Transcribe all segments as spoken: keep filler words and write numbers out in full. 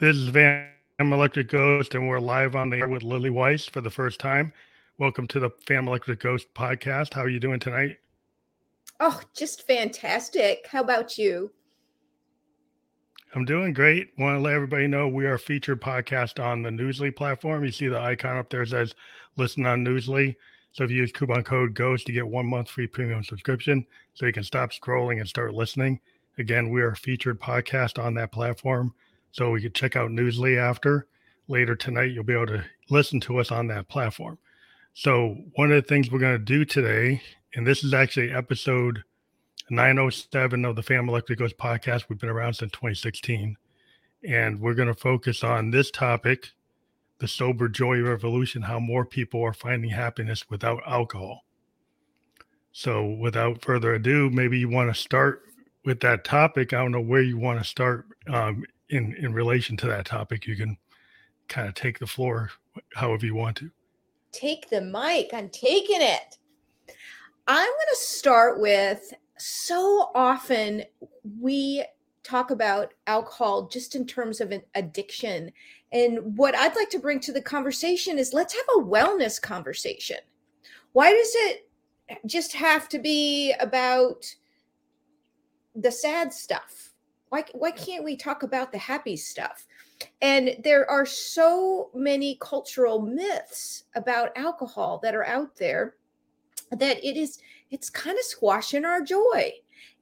This is Van Electric Ghost, and we're live on the air with Lily Weiss for the first time. Welcome to the Phantom Electric Ghost podcast. How are you doing tonight? Oh, just fantastic. How about you? I'm doing great. Want to let everybody know we are a featured podcast on the Newsly platform. You see the icon up there says listen on Newsly. So if you use coupon code GHOST, you get one month free premium subscription so you can stop scrolling and start listening. Again, we are a featured podcast on that platform. So we can check out Newsly after. Later tonight, you'll be able to listen to us on that platform. So one of the things we're going to do today, and this is actually episode nine oh seven of the Phantom Electric Ghost podcast. We've been around since twenty sixteen. And we're going to focus on this topic, the sober joy revolution, how more people are finding happiness without alcohol. So without further ado, maybe you want to start with that topic. I don't know where you want to start um, in, in relation to that topic. You can kind of take the floor however you want to. Take the mic. I'm taking it. I'm going to start with, so often we talk about alcohol just in terms of an addiction. And what I'd like to bring to the conversation is let's have a wellness conversation. Why does it just have to be about the sad stuff? Why, why can't we talk about the happy stuff? And there are so many cultural myths about alcohol that are out there that it is, it's kind of squashing our joy.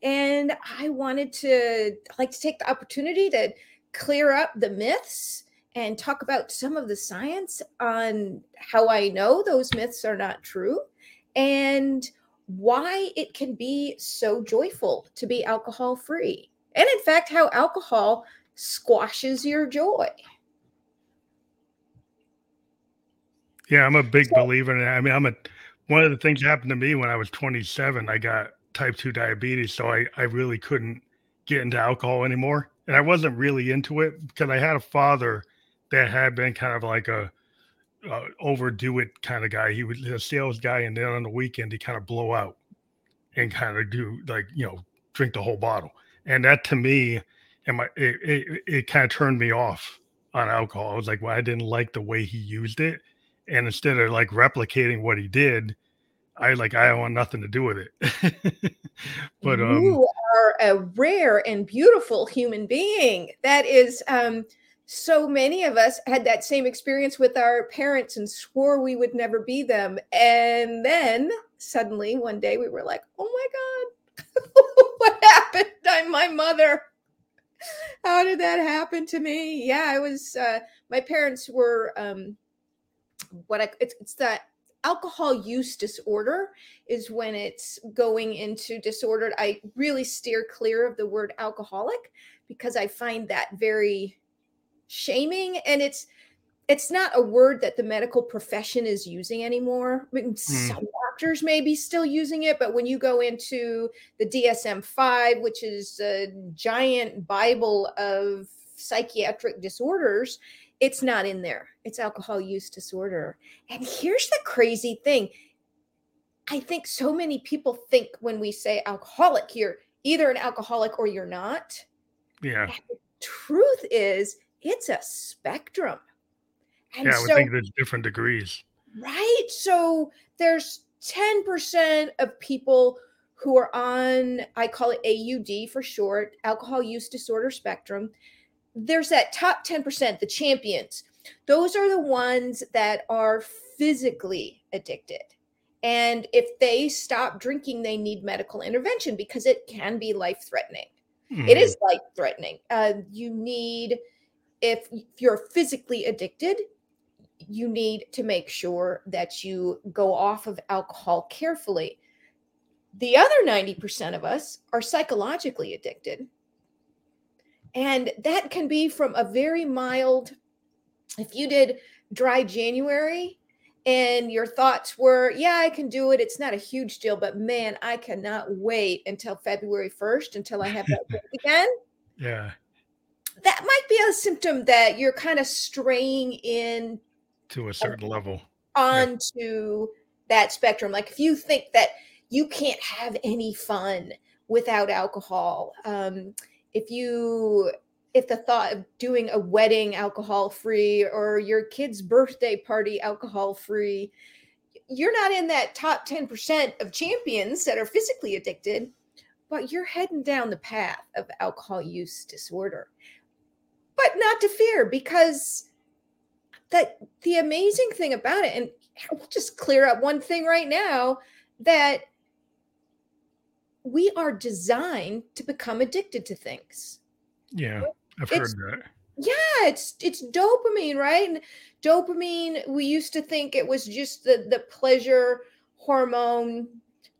And I wanted to, I'd like to take the opportunity to clear up the myths and talk about some of the science on how I know those myths are not true and why it can be so joyful to be alcohol free. And in fact, how alcohol squashes your joy. Yeah, I'm a big so, believer in it. I mean, I'm a, one of the things that happened to me when I was twenty-seven, I got type two diabetes. So I, I really couldn't get into alcohol anymore. And I wasn't really into it because I had a father that had been kind of like a, a overdo it kind of guy. He was a sales guy. And then on the weekend, he kind of blow out and kind of do like, you know, drink the whole bottle. And that to me, and my, it, it, it kind of turned me off on alcohol. I was like, well, I didn't like the way he used it. And instead of like replicating what he did, I like, I want nothing to do with it. But um, you are a rare and beautiful human being. That is, um, so many of us had that same experience with our parents and swore we would never be them. And then suddenly one day we were like, oh my God, what happened? I'm my mother. How did that happen to me? Yeah, I was, uh, my parents were, um, what I, it's, it's that alcohol use disorder is when it's going into disordered. I really steer clear of the word alcoholic because I find that very shaming. And it's, it's not a word that the medical profession is using anymore. I mean, mm. Some doctors may be still using it, but when you go into the D S M five, which is a giant Bible of psychiatric disorders, it's not in there. It's alcohol use disorder. And here's the crazy thing. I think so many people think when we say alcoholic, you're either an alcoholic or you're not. Yeah. And the truth is it's a spectrum. And yeah, I would so, think there's different degrees. Right. So there's ten percent of people who are on, I call it A U D for short, alcohol use disorder spectrum. There's that top ten percent, the champions. Those are the ones that are physically addicted. And if they stop drinking, they need medical intervention because it can be life-threatening. Mm. It is life-threatening. Uh, you need, if, if you're physically addicted, you need to make sure that you go off of alcohol carefully. The other ninety percent of us are psychologically addicted. And that can be from a very mild, if you did dry January and your thoughts were, yeah, I can do it. It's not a huge deal, but man, I cannot wait until February first until I have that drink again. Yeah. That might be a symptom that you're kind of straying in to a certain a, level onto yeah. that spectrum. Like if you think that you can't have any fun without alcohol, um, if you if the thought of doing a wedding alcohol-free or your kid's birthday party alcohol-free, you're not in that top ten percent of champions that are physically addicted, but you're heading down the path of alcohol use disorder. But not to fear, because that the amazing thing about it, and we'll just clear up one thing right now, that we are designed to become addicted to things. Yeah, I've it's, heard that. Yeah, it's it's dopamine, right? And dopamine, we used to think it was just the, the pleasure hormone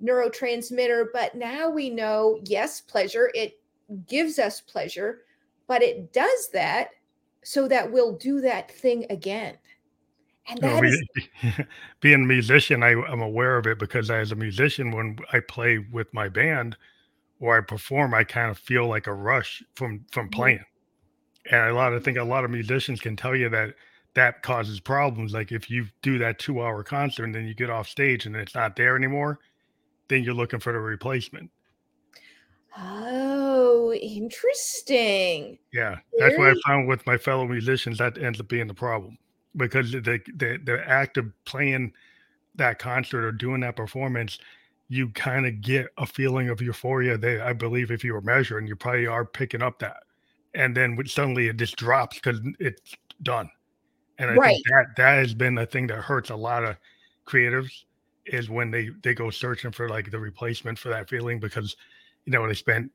neurotransmitter, but now we know, yes, pleasure, it gives us pleasure, but it does that so that we'll do that thing again. And that no, is... Being a musician, I, I'm aware of it because as a musician, when I play with my band or I perform, I kind of feel like a rush from, from playing. And a lot of, I think a lot of musicians can tell you that that causes problems. Like if you do that two hour concert and then you get off stage and it's not there anymore, then you're looking for the replacement. Oh, interesting. Yeah. That's Very... what I found with my fellow musicians. That ends up being the problem. Because the, the the act of playing that concert or doing that performance, you kind of get a feeling of euphoria that I believe if you were measuring, you probably are picking up that. And then suddenly it just drops because it's done. And I right. think that, that has been the thing that hurts a lot of creatives is when they, they go searching for like the replacement for that feeling because, you know, they spent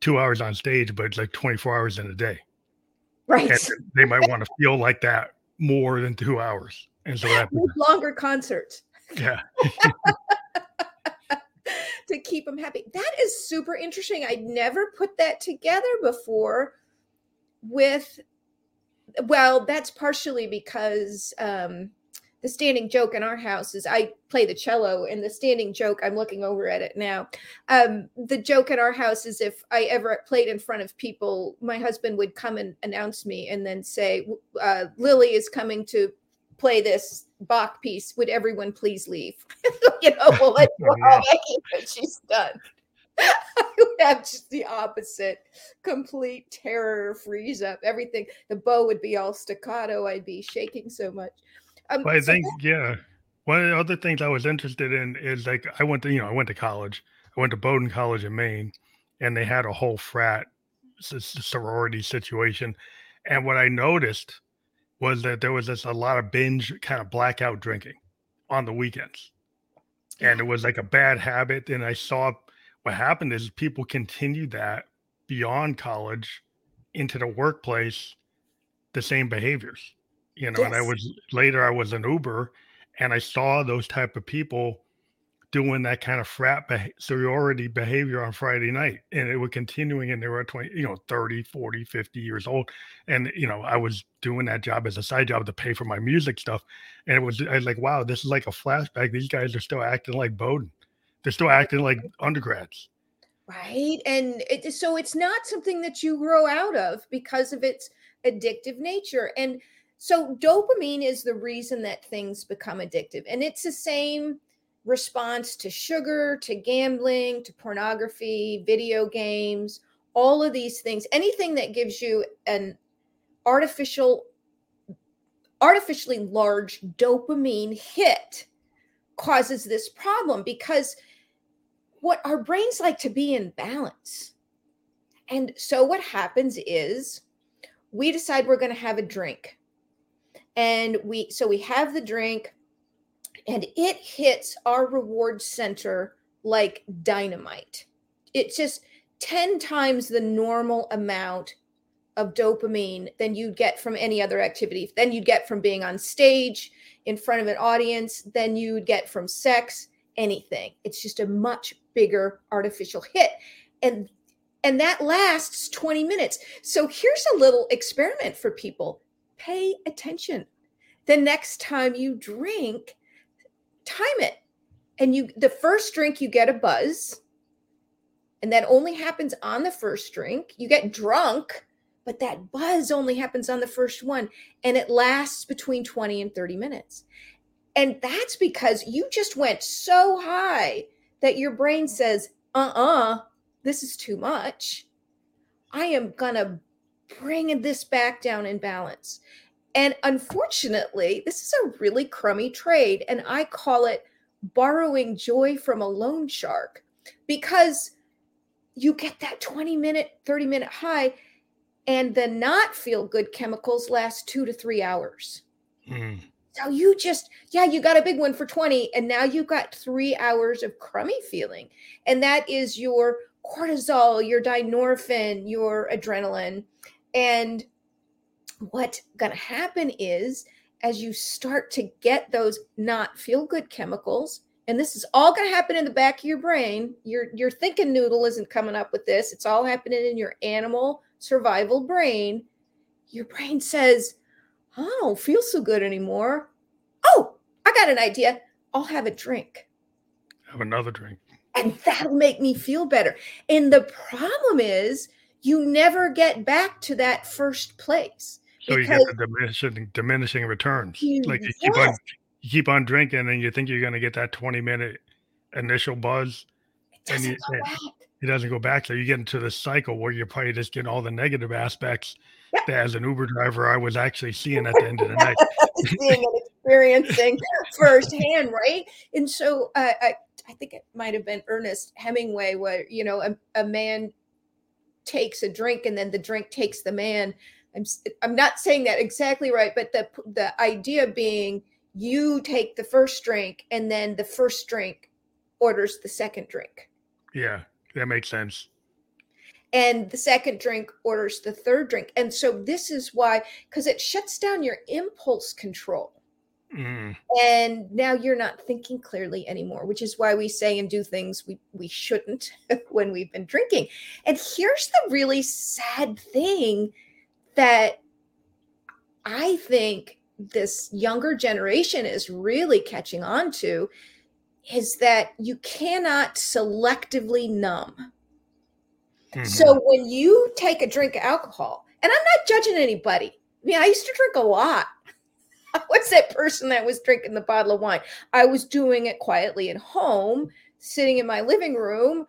two hours on stage, but it's like twenty-four hours in a day. Right. And they might want to feel like that more than two hours. And so that longer concerts. Yeah. To keep them happy. That is super interesting. I'd never put that together before with, well, that's partially because um, the standing joke in our house is I play the cello and the standing joke, I'm looking over at it now. Um, the joke at our house is if I ever played in front of people, my husband would come and announce me and then say, uh, Lily is coming to play this Bach piece. Would everyone please leave? You know, well, let's go home. I hate what she's done. I would have just the opposite, complete terror, freeze up, everything. The bow would be all staccato. I'd be shaking so much. Um, well, I so think, that- yeah. One of the other things I was interested in is like, I went to, you know, I went to college. I went to Bowdoin College in Maine, and they had a whole frat sorority situation. And what I noticed was that there was this a lot of binge kind of blackout drinking on the weekends. And it was like a bad habit. And I saw what happened is people continued that beyond college into the workplace, the same behaviors, you know, yes. And I was later, I was an Uber and I saw those type of people doing that kind of frat be- sorority behavior on Friday night. And it was continuing, and they were twenty, you know, thirty, forty, fifty years old. And, you know, I was doing that job as a side job to pay for my music stuff. And it was, I was like, wow, this is like a flashback. These guys are still acting like Bowdoin. They're still acting like undergrads. Right. And it, so it's not something that you grow out of because of its addictive nature. And so dopamine is the reason that things become addictive. And it's the same response to sugar, to gambling, to pornography, video games, all of these things, anything that gives you an artificial, artificially large dopamine hit causes this problem because what our brains like to be in balance. And so what happens is we decide we're going to have a drink. And we, so we have the drink, and it hits our reward center like dynamite. It's just ten times the normal amount of dopamine than you'd get from any other activity. Then you'd get from being on stage in front of an audience. Then you'd get from sex, anything. It's just a much bigger artificial hit. And, and that lasts twenty minutes. So here's a little experiment for people. Pay attention. The next time you drink, time it. And you, the first drink, you get a buzz. And that only happens on the first drink. You get drunk, but that buzz only happens on the first one. And it lasts between twenty and thirty minutes. And that's because you just went so high that your brain says, uh-uh, this is too much. I am going to bring this back down in balance. And unfortunately, this is a really crummy trade. And I call it borrowing joy from a loan shark, because you get that twenty minute, thirty minute high, and the not feel good chemicals last two to three hours. Mm. So you just, yeah, you got a big one for twenty, and now you've got three hours of crummy feeling. And that is your cortisol, your dynorphin, your adrenaline. And what's going to happen is, as you start to get those not feel good chemicals, and this is all going to happen in the back of your brain. Your, your thinking noodle isn't coming up with this. It's all happening in your animal survival brain. Your brain says, I don't feel so good anymore. Oh, I got an idea. I'll have a drink. Have another drink. And that'll make me feel better. And the problem is you never get back to that first place. So you get the diminishing, diminishing returns. You, like you keep, on, you keep on drinking and you think you're going to get that twenty minute initial buzz. It doesn't and you, go back. It doesn't go back. So you get into this cycle where you're probably just getting all the negative aspects. Yep. That as an Uber driver, I was actually seeing at the end of the night. Seeing and experiencing firsthand, right? And so uh, I, I think it might have been Ernest Hemingway where, you know, a, a man takes a drink and then the drink takes the man. I'm I'm not saying that exactly right, but the the idea being you take the first drink and then the first drink orders the second drink. Yeah, that makes sense. And the second drink orders the third drink. And so this is why, because it shuts down your impulse control. Mm. And now you're not thinking clearly anymore, which is why we say and do things we, we shouldn't when we've been drinking. And here's the really sad thing that I think this younger generation is really catching on to, is that you cannot selectively numb. Mm-hmm. So when you take a drink of alcohol, and I'm not judging anybody. I mean, I used to drink a lot. I was that person that was drinking the bottle of wine. I was doing it quietly at home, sitting in my living room,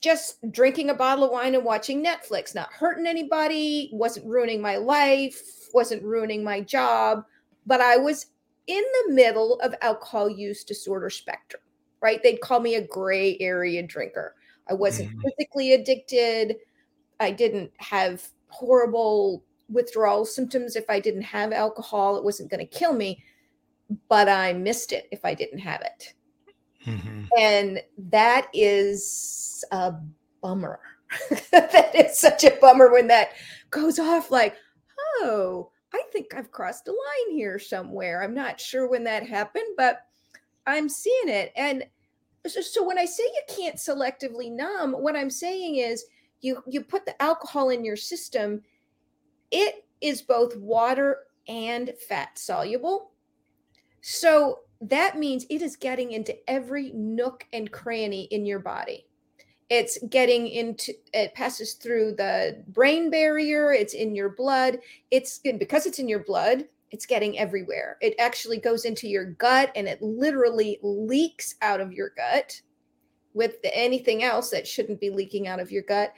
just drinking a bottle of wine and watching Netflix, not hurting anybody, wasn't ruining my life, wasn't ruining my job. But I was in the middle of alcohol use disorder spectrum, right? They'd call me a gray area drinker. I wasn't physically addicted. I didn't have horrible withdrawal symptoms. If I didn't have alcohol, it wasn't going to kill me, but I missed it if I didn't have it. Mm-hmm. And that is a bummer. That is such a bummer when that goes off, like, oh, I think I've crossed a line here somewhere. I'm not sure when that happened, but I'm seeing it. And so when I say you can't selectively numb, what I'm saying is you, you put the alcohol in your system. It is both water and fat soluble. So that means it is getting into every nook and cranny in your body. It's getting into, it passes through the brain barrier. It's in your blood. It's in, because it's in your blood, it's getting everywhere. It actually goes into your gut and it literally leaks out of your gut with anything else that shouldn't be leaking out of your gut.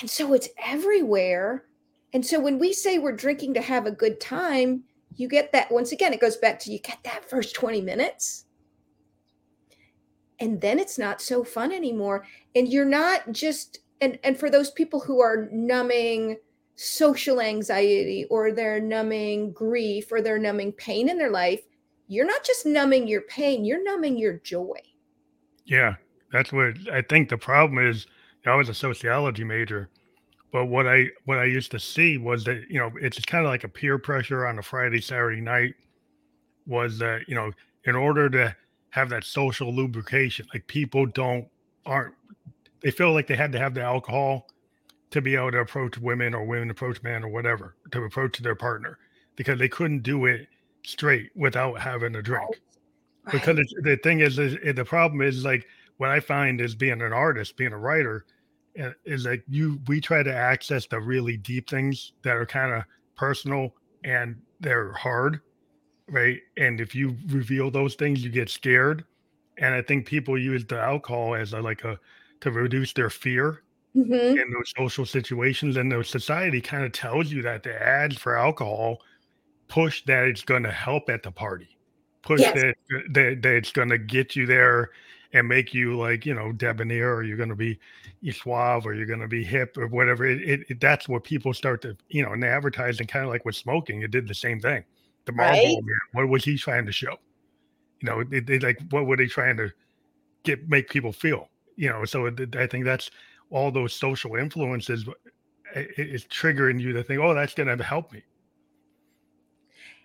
And so it's everywhere. And so when we say we're drinking to have a good time, you get that. Once again, it goes back to you get that first twenty minutes. And then it's not so fun anymore. And you're not just, and, and for those people who are numbing social anxiety, or they're numbing grief, or they're numbing pain in their life, you're not just numbing your pain, you're numbing your joy. Yeah, that's what I think the problem is. I was a sociology major, but what I what I used to see was that, you know, it's kind of like a peer pressure on a Friday, Saturday night, was that, you know, in order to have that social lubrication, like people don't, aren't, they feel like they had to have the alcohol to be able to approach women, or women approach men, or whatever, to approach their partner, because they couldn't do it straight without having a drink. Right. Because it's, the thing is, is, the problem is, like, what I find is being an artist, being a writer, is like you, we try to access the really deep things that are kind of personal and they're hard, right? And if you reveal those things, you get scared. And I think people use the alcohol as a, like a, to reduce their fear mm-hmm. in those social situations, and those society kind of tells you that the ads for alcohol push that it's going to help at the party, push yes. that, that that it's going to get you there and make you, like, you know, debonair, or you're going to be suave, or you're going to be hip, or whatever. It, it, it that's what people start to, you know, in the advertising, kind of like with smoking, it did the same thing. The Marlboro right? man, what was he trying to show? You know, they, they like, what were they trying to get, make people feel? You know, so it, I think that's all those social influences is it, triggering you to think, oh, that's going to help me.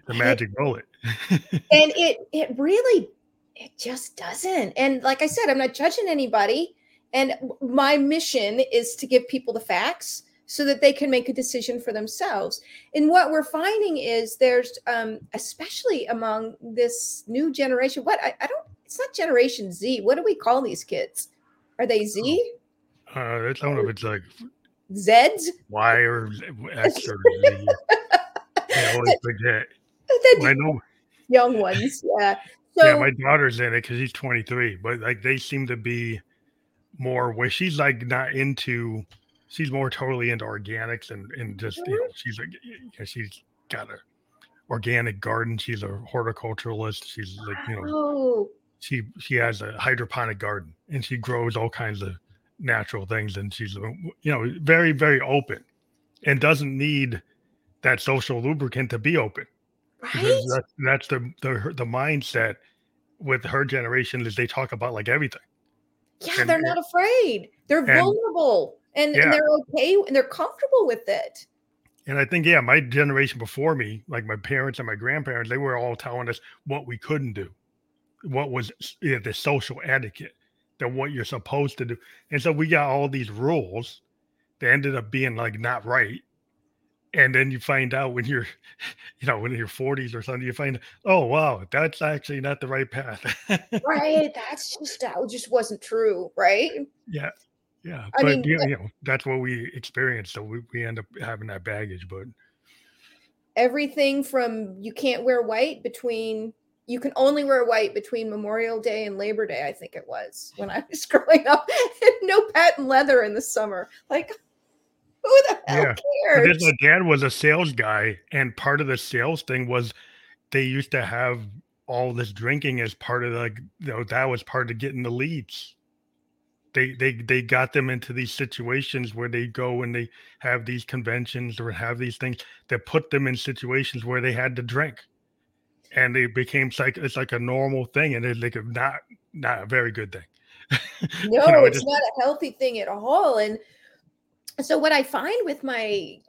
The magic it, bullet. And it, it really, it just doesn't. And like I said, I'm not judging anybody. And my mission is to give people the facts so that they can make a decision for themselves. And what we're finding is there's, um, especially among this new generation, what I, I don't, it's not Generation Z. What do we call these kids? Are they Z? Uh, I don't know if it's like Zeds, Y, or X, or Z. I always forget. Well, I know. Young ones, yeah. So, yeah, my daughter's in it because he's twenty-three, but like they seem to be more where she's like not into. She's more totally into organics and, and just, you know, she's like, you know, she's got a organic garden. She's a horticulturalist. She's like, you know, oh. she, she has a hydroponic garden and she grows all kinds of natural things. And she's, you know, very, very open and doesn't need that social lubricant to be open. Right? That's, that's the, the, the mindset with her generation is they talk about like everything. Yeah. And, they're not afraid. They're and, vulnerable. And, yeah. and they're okay, and they're comfortable with it. And I think, yeah, my generation before me, like my parents and my grandparents, they were all telling us what we couldn't do, what was you know, the social etiquette, that what you're supposed to do. And so we got all these rules that ended up being like not right. And then you find out when you're, you know, when you're forties or something, you find, oh, wow, that's actually not the right path. Right. That's just, that just wasn't true. Right. Yeah. Yeah, I but mean, you, you know, that's what we experience. So we, we end up having that baggage. But everything from you can't wear white between you can only wear white between Memorial Day and Labor Day, I think it was when I was growing up. No patent leather in the summer. Like, who the hell yeah. cares? My dad was a sales guy, and part of the sales thing was they used to have all this drinking as part of like you know, that was part of getting the leads. They, they they got them into these situations where they go and they have these conventions or have these things that put them in situations where they had to drink, and they became like it's like a normal thing, and it's like a not not a very good thing. No, you know, it's just, not a healthy thing at all. And so what I find with my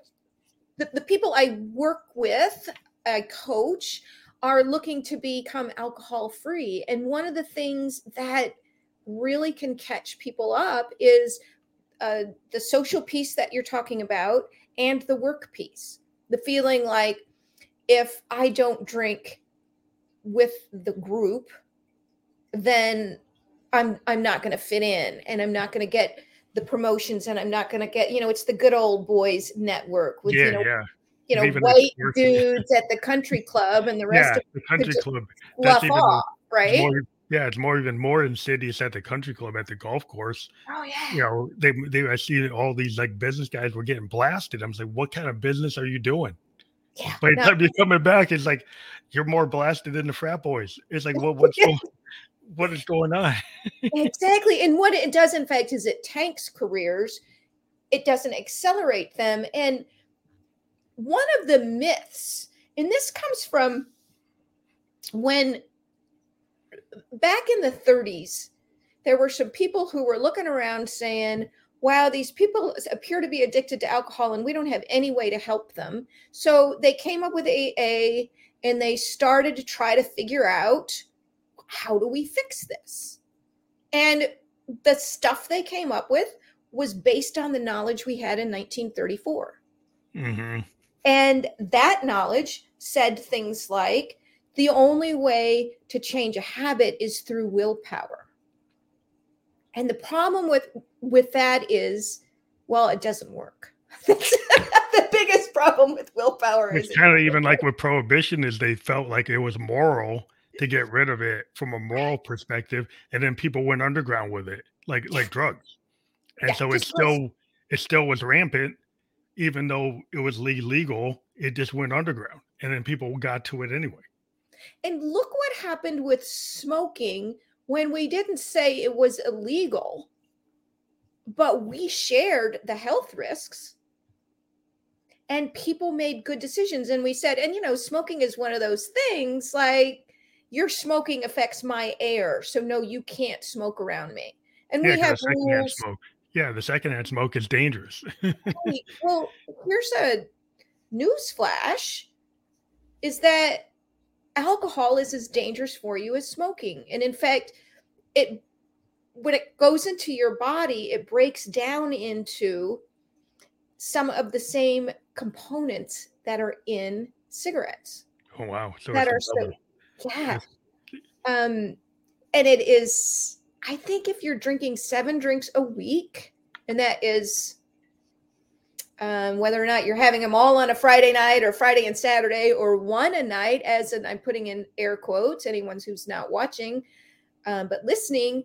the, the people I work with, I coach, are looking to become alcohol free, and one of the things that really can catch people up is uh, the social piece that you're talking about and the work piece. The feeling like if I don't drink with the group, then I'm I'm not going to fit in, and I'm not going to get the promotions, and I'm not going to get, you know, it's the good old boys network with, yeah, you know, yeah. you know white dudes at the country club and the rest yeah, of the country club. That's even off, right? More- Yeah, it's more even more insidious at the country club, at the golf course. Oh yeah, you know they they I see all these like business guys were getting blasted. I'm like, what kind of business are you doing? Yeah, by the no. time you're coming back, it's like you're more blasted than the frat boys. It's like, well, what's going, what is going on? Exactly, and what it does in fact is it tanks careers, it doesn't accelerate them. And one of the myths, and this comes from when. Back in the thirties, there were some people who were looking around saying, wow, these people appear to be addicted to alcohol and we don't have any way to help them. So they came up with A A and they started to try to figure out, how do we fix this? And the stuff they came up with was based on the knowledge we had in nineteen thirty-four. Mm-hmm. And that knowledge said things like, the only way to change a habit is through willpower. And the problem with, with that is, well, it doesn't work. The biggest problem with willpower it's is kind of even like with prohibition is they felt like it was moral to get rid of it from a moral perspective. And then people went underground with it, like, like drugs. And yeah, so it's still, it still was rampant, even though it was legal. It just went underground, and then people got to it anyway. And look what happened with smoking when we didn't say it was illegal, but we shared the health risks and people made good decisions. And we said, and you know, smoking is one of those things like your smoking affects my air. So no, you can't smoke around me. And yeah, we have rules. Smoke. Yeah. The secondhand smoke is dangerous. Right. Well, here's a news flash is that alcohol is as dangerous for you as smoking. And in fact, it, when it goes into your body, it breaks down into some of the same components that are in cigarettes. Oh, wow. So that are so, yeah. Um, and it is, I think if you're drinking seven drinks a week, and that is um, whether or not you're having them all on a Friday night or Friday and Saturday or one a night, as in, I'm putting in air quotes, anyone who's not watching, um, but listening,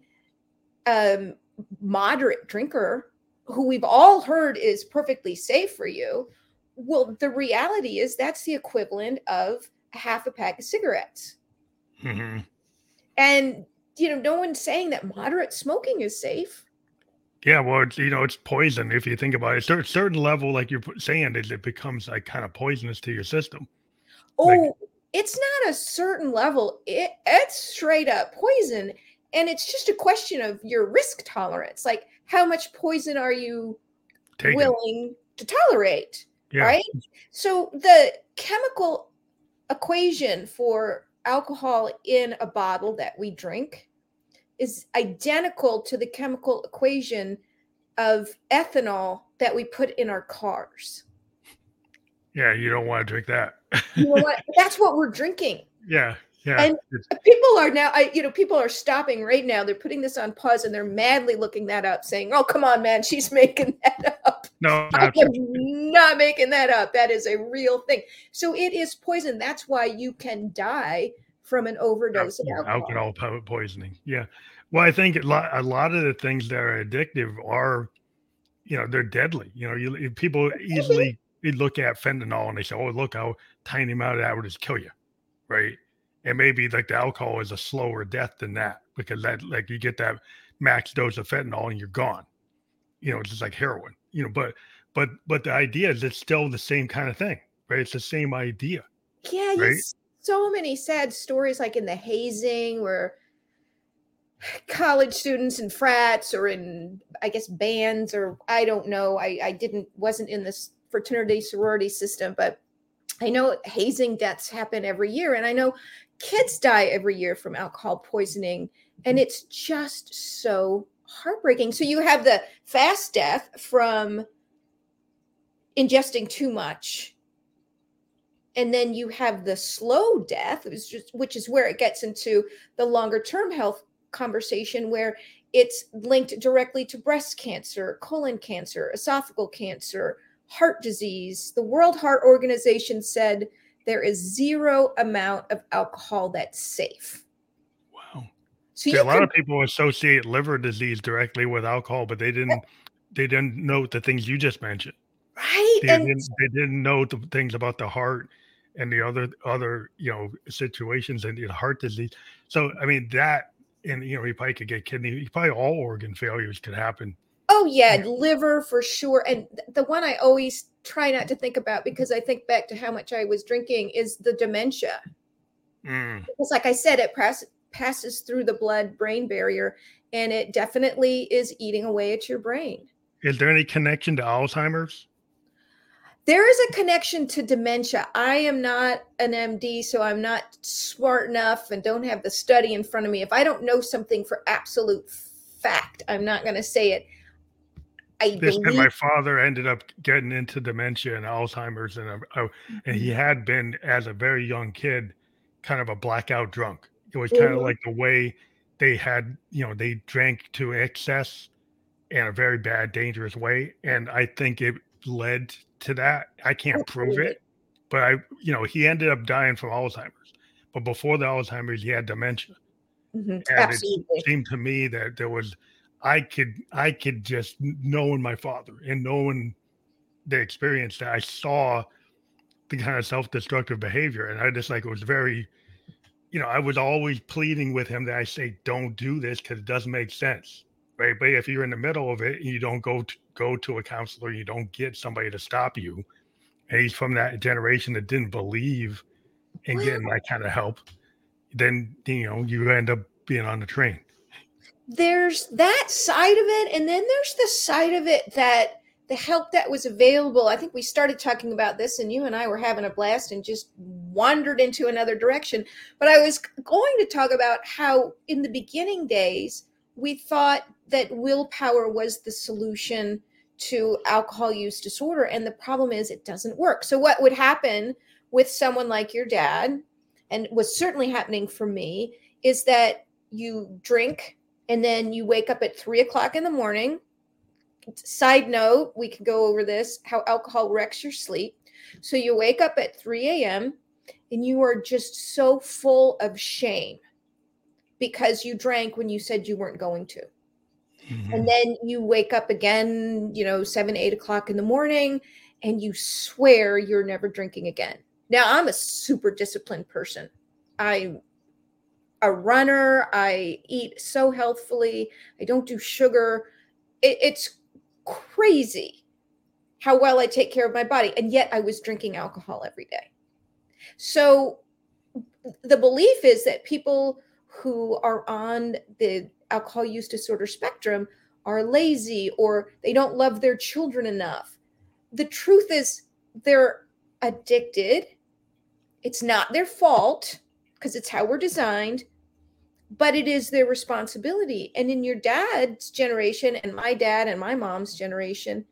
um, moderate drinker who we've all heard is perfectly safe for you. Well, the reality is that's the equivalent of a half a pack of cigarettes. Mm-hmm. And, you know, no one's saying that moderate smoking is safe. Yeah. Well, it's, you know, it's poison. If you think about it, at a certain level, like you're saying, it becomes like kind of poisonous to your system. Oh, like, it's not a certain level. It, it's straight up poison. And it's just a question of your risk tolerance. Like, how much poison are you Taking. willing to tolerate? Yeah. Right? So the chemical equation for alcohol in a bottle that we drink is identical to the chemical equation of ethanol that we put in our cars. Yeah, you don't want to drink that. You know what? That's what we're drinking. Yeah. Yeah. And people are now, I, you know, people are stopping right now. They're putting this on pause and they're madly looking that up saying, oh, come on, man, she's making that up. No, I'm not making that up. That is a real thing. So it is poison. That's why you can die from an overdose yeah, of alcohol. Alcohol poisoning. Yeah. Well, I think a lot, a lot of the things that are addictive are, you know, they're deadly. You know, you people easily you look at fentanyl and they say, oh, look how tiny amount of that would just kill you. Right. And maybe like the alcohol is a slower death than that, because that like you get that max dose of fentanyl and you're gone, you know, it's just like heroin, you know, but, but, but the idea is it's still the same kind of thing, right? It's the same idea. Yeah. Right? So many sad stories, like in the hazing where college students in frats or in, I guess, bands, or I don't know, I, I didn't, wasn't in this fraternity sorority system, but I know hazing deaths happen every year. And I know kids die every year from alcohol poisoning. And it's just so heartbreaking. So you have the fast death from ingesting too much. And then you have the slow death, which is, just, which is where it gets into the longer term health conversation, where it's linked directly to breast cancer, colon cancer, esophageal cancer, heart disease. The World Heart Organization said there is zero amount of alcohol that's safe. Wow. So See, a lot can, of people associate liver disease directly with alcohol, but they didn't, they didn't note the things you just mentioned. Right. They, and, didn't, they didn't know the things about the heart and the other, other, you know, situations and the heart disease. So, I mean, that, and, you know, you probably could get kidney, you probably all organ failures could happen. Oh, yeah, liver for sure. And the one I always try not to think about, because I think back to how much I was drinking, is the dementia. Mm. Because like I said, it pass- passes through the blood-brain barrier, and it definitely is eating away at your brain. Is there any connection to Alzheimer's? There is a connection to dementia. I am not an M D, so I'm not smart enough and don't have the study in front of me. If I don't know something for absolute fact, I'm not going to say it. I this believe- my father ended up getting into dementia and Alzheimer's, and a, a, mm-hmm. and he had been, as a very young kid, kind of a blackout drunk. It was kind mm-hmm. of like the way they had, you know, they drank to excess in a very bad, dangerous way. And I think it led to that. I can't Absolutely. prove it, but I, you know, he ended up dying from Alzheimer's. But before the Alzheimer's, he had dementia. Mm-hmm. And Absolutely. It seemed to me that there was I could, I could just, knowing my father and knowing the experience that I saw, the kind of self-destructive behavior. And I just like, it was very, you know, I was always pleading with him that I say, don't do this because it doesn't make sense. Right. But if you're in the middle of it, you don't go to, go to a counselor, you don't get somebody to stop you. And he's from that generation that didn't believe in getting that kind of help. Then, you know, you end up being on the train. There's that side of it. And then there's the side of it that the help that was available. I think we started talking about this and you and I were having a blast and just wandered into another direction. But I was going to talk about how in the beginning days, we thought that willpower was the solution to alcohol use disorder. And the problem is it doesn't work. So what would happen with someone like your dad, and what's certainly happening for me, is that you drink and then you wake up at three o'clock in the morning. Side note, we could go over this, how alcohol wrecks your sleep. So you wake up at three a.m. and you are just so full of shame because you drank when you said you weren't going to. Mm-hmm. And then you wake up again, you know, seven, eight o'clock in the morning, and you swear you're never drinking again. Now, I'm a super disciplined person. I'm a runner. I eat so healthfully. I don't do sugar. It, it's crazy how well I take care of my body. And yet I was drinking alcohol every day. So the belief is that people who are on the alcohol use disorder spectrum are lazy or they don't love their children enough. The truth is they're addicted. It's not their fault because it's how we're designed, but it is their responsibility. And in your dad's generation and my dad and my mom's generation,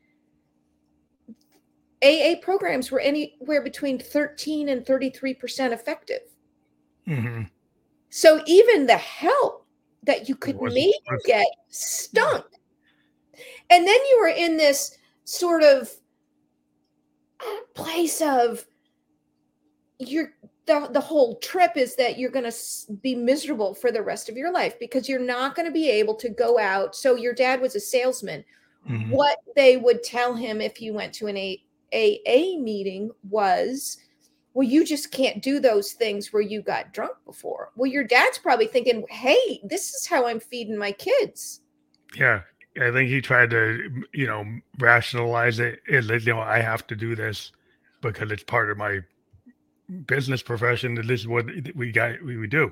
A A programs were anywhere between thirteen and thirty-three percent effective. Mm-hmm. So even the help that you could maybe get stunk. And then you were in this sort of place of you're, the, the whole trip is that you're going to be miserable for the rest of your life because you're not going to be able to go out. So your dad was a salesman. Mm-hmm. What they would tell him if he went to an A A meeting was, well, you just can't do those things where you got drunk before. Well, your dad's probably thinking, hey, this is how I'm feeding my kids. Yeah. I think he tried to, you know, rationalize it. It, you know, I have to do this because it's part of my business profession. That this is what we got, we, we do.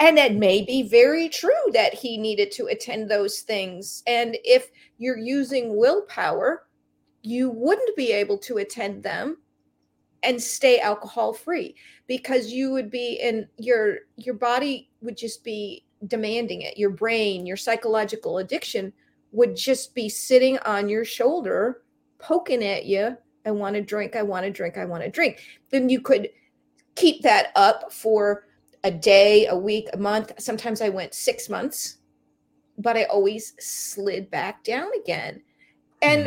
And that may be very true that he needed to attend those things. And if you're using willpower, you wouldn't be able to attend them and stay alcohol free because you would be in your, your body would just be demanding it. Your brain, your psychological addiction would just be sitting on your shoulder, poking at you. I want to drink. I want to drink. I want to drink. Then you could keep that up for a day, a week, a month. Sometimes I went six months, but I always slid back down again. And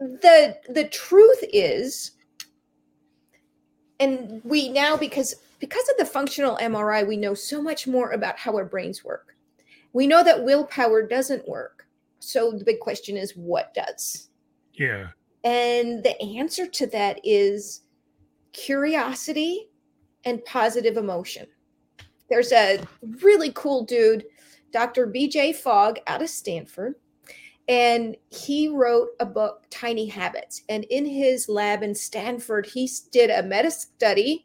mm-hmm. the, the truth is, and we now, because because of the functional M R I, we know so much more about how our brains work. We know that willpower doesn't work. So the big question is, what does? Yeah. And the answer to that is curiosity and positive emotion. There's a really cool dude, Doctor B J Fogg out of Stanford. And he wrote a book, Tiny Habits. And in his lab in Stanford, he did a meta study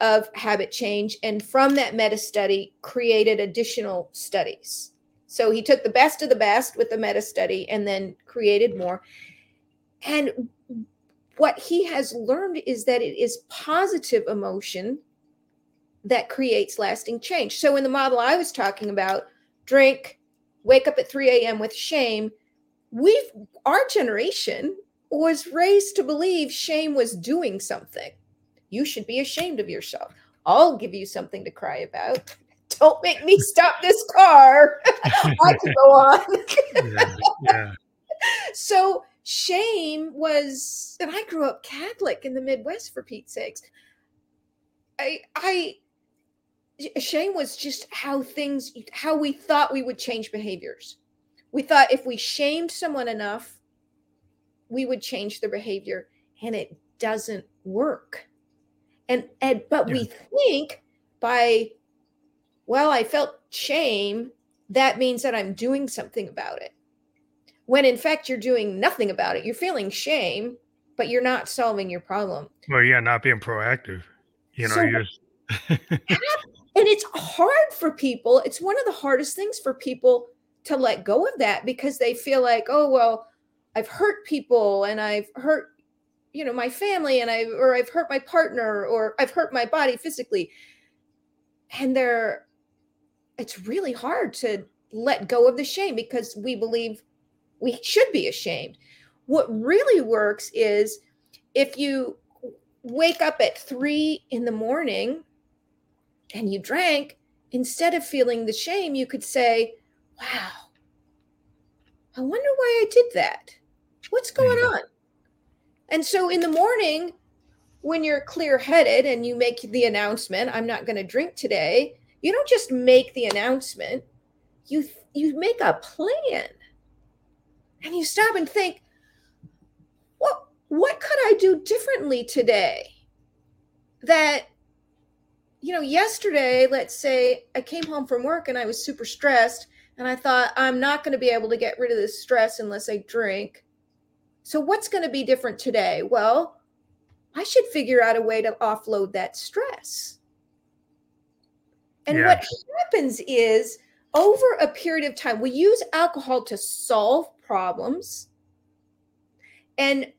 of habit change. And from that meta study created additional studies. So he took the best of the best with the meta study and then created more. And what he has learned is that it is positive emotion that creates lasting change. So in the model I was talking about, drink, wake up at three a.m. with shame. We've, our generation was raised to believe shame was doing something. You should be ashamed of yourself. I'll give you something to cry about. Don't make me stop this car. I can go on. yeah, yeah. So shame was, and I grew up Catholic in the Midwest for Pete's sakes. I, I, Shame was just how things, how we thought we would change behaviors. We thought if we shamed someone enough, we would change the behavior, and it doesn't work. And, and but yeah. we think by, well, I felt shame, that means that I'm doing something about it. When in fact, you're doing nothing about it. You're feeling shame, but you're not solving your problem. Well, yeah, not being proactive. You know, so, you're just... and it's hard for people. It's one of the hardest things for people to let go of that, because they feel like, oh, well, I've hurt people, and I've hurt, you know, my family, and I, or I've hurt my partner, or I've hurt my body physically. And they're, it's really hard to let go of the shame, because we believe we should be ashamed. What really works is if you wake up at three in the morning and you drank, instead of feeling the shame, you could say, wow, I wonder why I did that. What's going on? And so in the morning, when you're clear-headed and you make the announcement, I'm not going to drink today, you don't just make the announcement. You, you make a plan, and you stop and think, well, what could I do differently today? That, you know, yesterday, let's say I came home from work and I was super stressed, and I thought, I'm not going to be able to get rid of this stress unless I drink. So what's going to be different today? Well, I should figure out a way to offload that stress. And yeah. what happens is, over a period of time, we use alcohol to solve problems. And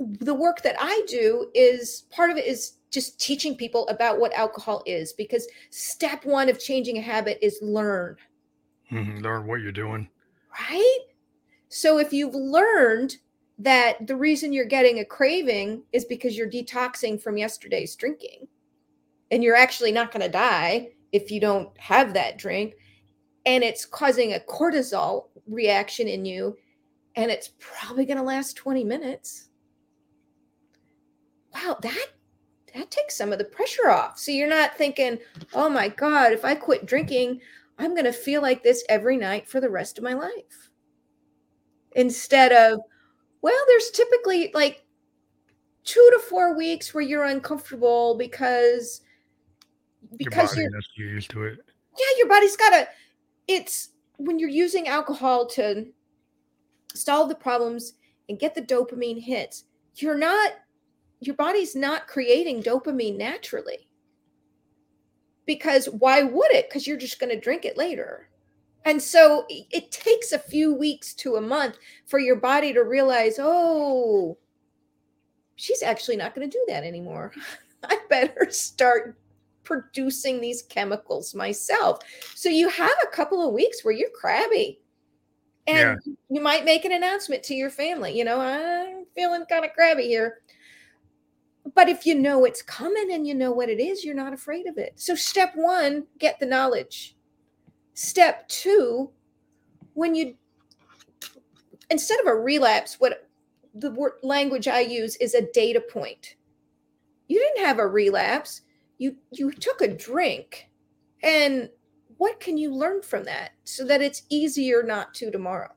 the work that I do is, part of it is just teaching people about what alcohol is, because step one of changing a habit is learn. Mm-hmm. Learn what you're doing. Right? So if you've learned that the reason you're getting a craving is because you're detoxing from yesterday's drinking, and you're actually not going to die if you don't have that drink, and it's causing a cortisol reaction in you, and it's probably going to last twenty minutes. Wow, that that takes some of the pressure off. So you're not thinking, oh my God, if I quit drinking, I'm going to feel like this every night for the rest of my life. Instead of, well, there's typically like two to four weeks where you're uncomfortable because because your body, you're, you're used to it. Yeah, your body's got to, it's when you're using alcohol to solve the problems and get the dopamine hits, you're not, your body's not creating dopamine naturally. Because why would it? Because you're just going to drink it later. And so it takes a few weeks to a month for your body to realize, oh, she's actually not going to do that anymore. I better start producing these chemicals myself. So you have a couple of weeks where you're crabby. And yeah. you might make an announcement to your family, you know, I'm feeling kind of crabby here. But if you know it's coming and you know what it is, you're not afraid of it. So step one, get the knowledge. Step two, when you, instead of a relapse, what the word, language I use is a data point. You didn't have a relapse. You, you took a drink. And what can you learn from that so that it's easier not to tomorrow?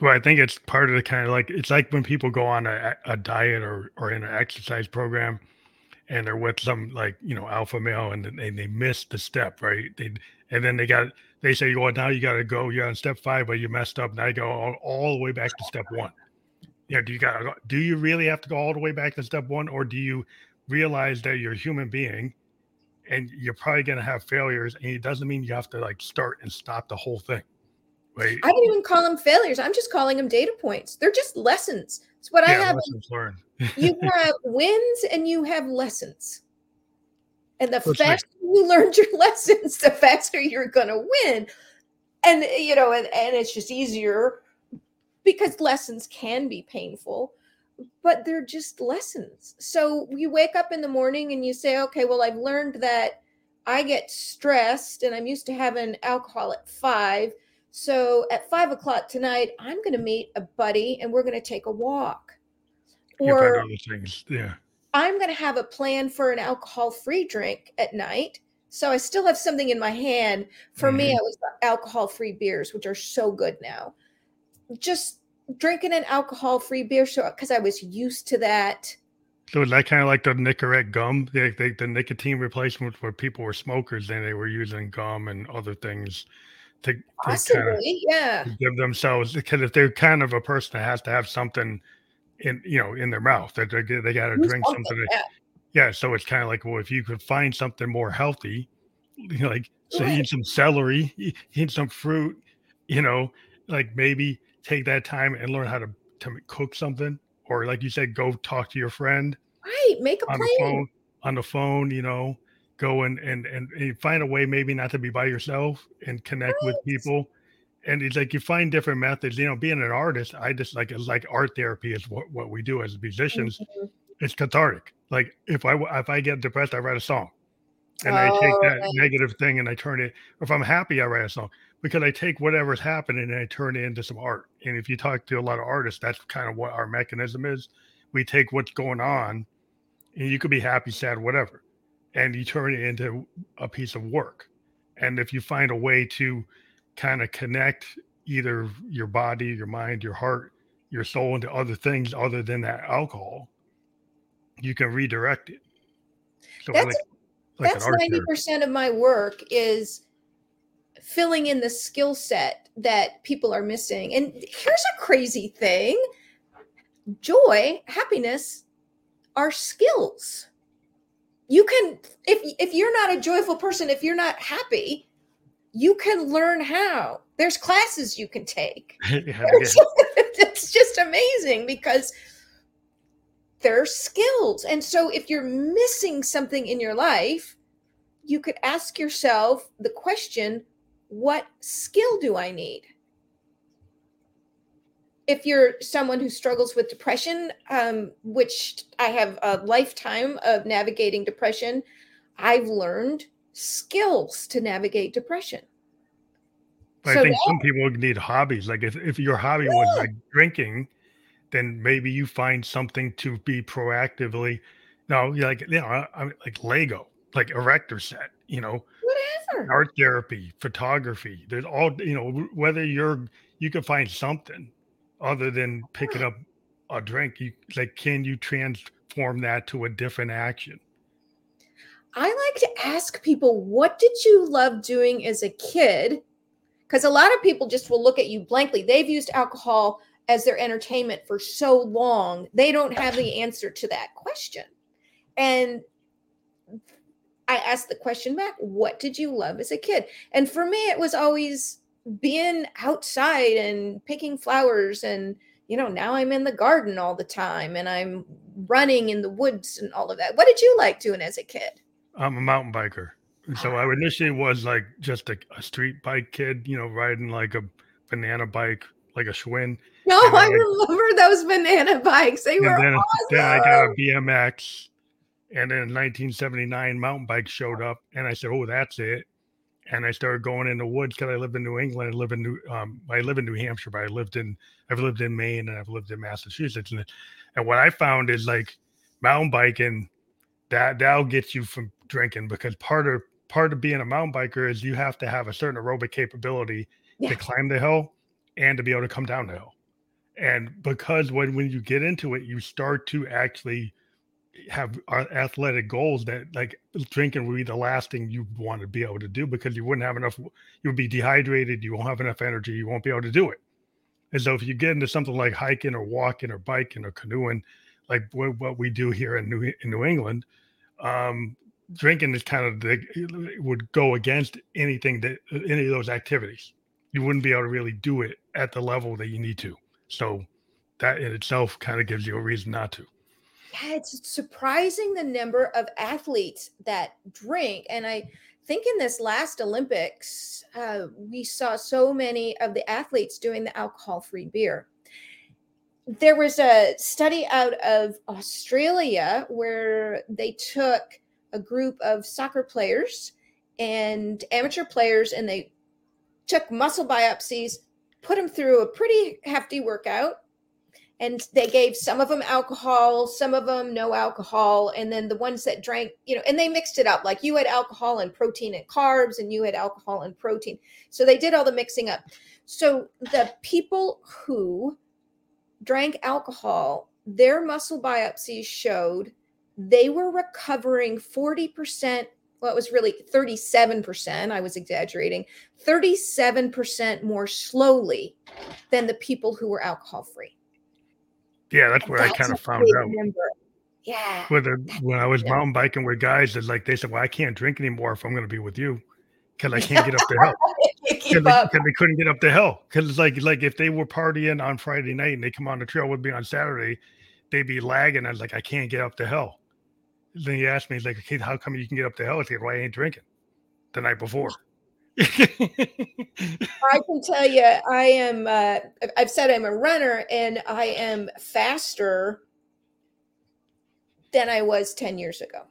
Well, I think it's part of the kind of like, it's like when people go on a, a diet or, or in an exercise program and they're with some like, you know, alpha male, and they, they miss the step, right? They, and then they got, they say, well, now you got to go, you're on step five, but you messed up. Now you go all, all the way back to step one. You know, do you got to go, do you really have to go all the way back to step one? Or do you realize that you're a human being and you're probably going to have failures, and it doesn't mean you have to like start and stop the whole thing. Right. I don't even call them failures. I'm just calling them data points. They're just lessons. It's what yeah, I have. Lessons learned. You have wins and you have lessons. And the That's faster right. you learned your lessons, the faster you're going to win. And, you know, and, and it's just easier, because lessons can be painful, but they're just lessons. So you wake up in the morning and you say, okay, well, I've learned that I get stressed and I'm used to having alcohol at five. So at five o'clock tonight, I'm going to meet a buddy and we're going to take a walk. Or yeah. I'm going to have a plan for an alcohol-free drink at night. So I still have something in my hand. For mm-hmm. me, it was alcohol-free beers, which are so good now. Just drinking an alcohol-free beer, so because I was used to that. So is that kind of like the Nicorette gum, the, the, the nicotine replacement where people were smokers and they were using gum and other things to, to Possibly, kind of yeah. give themselves, because if they're kind of a person that has to have something in, you know, in their mouth, that they, they got to drink something. That. Yeah. So it's kind of like, well, if you could find something more healthy, you know, like so right. eat some celery, eat, eat some fruit, you know, like maybe take that time and learn how to, to cook something. Or like you said, go talk to your friend. Right. Make a on plan. The phone, on the phone, you know, go and, and, and, and find a way maybe not to be by yourself and connect right. with people. And it's like you find different methods. You know, being an artist, I just like it's like art therapy is what, what we do as musicians. Mm-hmm. It's cathartic. Like if I if I get depressed, I write a song. And oh, I take that right. negative thing and I turn it. If I'm happy, I write a song. Because I take whatever's happening and I turn it into some art. And if you talk to a lot of artists, that's kind of what our mechanism is. We take what's going on, and you could be happy, sad, whatever, and you turn it into a piece of work. And if you find a way to kind of connect either your body, your mind, your heart, your soul into other things other than that alcohol, you can redirect it. So that's like, that's like ninety percent of my work is filling in the skill set that people are missing. And here's a crazy thing. Joy, happiness are skills. You can, if if you're not a joyful person, if you're not happy, you can learn how. There's classes you can take. yeah, It's yeah. just amazing because they're skills. And so if you're missing something in your life, you could ask yourself the question, what skill do I need? If you're someone who struggles with depression, um, which I have a lifetime of navigating depression, I've learned skills to navigate depression. But so I think now, some people need hobbies. Like if, if your hobby yeah. was like drinking, then maybe you find something to be proactively. No, like, you know, I, I, like Lego, like erector set, you know. Whatever. Art therapy, photography. There's all, you know, whether you're, you can find something other than picking up a drink. You, like, can you transform that to a different action? I like to ask people, what did you love doing as a kid? Because a lot of people just will look at you blankly. They've used alcohol as their entertainment for so long. They don't have the answer to that question. And I asked the question back, what did you love as a kid? And for me, it was always being outside and picking flowers. And, you know, now I'm in the garden all the time and I'm running in the woods and all of that. What did you like doing as a kid? I'm a mountain biker. So I initially was like just a, a street bike kid, you know, riding like a banana bike, like a Schwinn. No, I, I remember like, those banana bikes. They were then, awesome. Then I got a B M X. And then in nineteen seventy-nine, mountain bikes showed up, and I said, "Oh, that's it." And I started going in the woods because I live in New England. I live in New, um, I live in New Hampshire, but I lived in, I've lived in Maine, and I've lived in Massachusetts. And, and what I found is like mountain biking, that that'll get you from drinking because part of part of being a mountain biker is you have to have a certain aerobic capability yeah. to climb the hill and to be able to come down the hill. And because when when you get into it, you start to actually have our athletic goals that like drinking would be the last thing you want to be able to do because you wouldn't have enough, you would be dehydrated. You won't have enough energy. You won't be able to do it. And so if you get into something like hiking or walking or biking or canoeing, like what we do here in New, in New England, um, drinking is kind of the, it would go against anything that any of those activities, you wouldn't be able to really do it at the level that you need to. So that in itself kind of gives you a reason not to. Yeah, it's surprising the number of athletes that drink. And I think in this last Olympics, uh, we saw so many of the athletes doing the alcohol-free beer. There was a study out of Australia where they took a group of soccer players and amateur players, and they took muscle biopsies, put them through a pretty hefty workout. And they gave some of them alcohol, some of them no alcohol. And then the ones that drank, you know, and they mixed it up. Like you had alcohol and protein and carbs, and you had alcohol and protein. So they did all the mixing up. So the people who drank alcohol, their muscle biopsies showed they were recovering forty percent. Well, it was really thirty-seven percent. I was exaggerating. thirty-seven percent more slowly than the people who were alcohol-free. Yeah, that's where that's I kind of found out. Number. Yeah. Whether, when I was yeah. mountain biking with guys, that like they said, well, I can't drink anymore if I'm going to be with you because I can't get up the hill. Because they, they couldn't get up the hill. Because like, like if they were partying on Friday night and they come on the trail with me on Saturday, they'd be lagging. I was like, I can't get up the hill. Then he asked me, he's like, okay, how come you can get up the hill? I said, well, I ain't drinking the night before. I can tell you, I am, uh, I've said I'm a runner, and I am faster than I was ten years ago.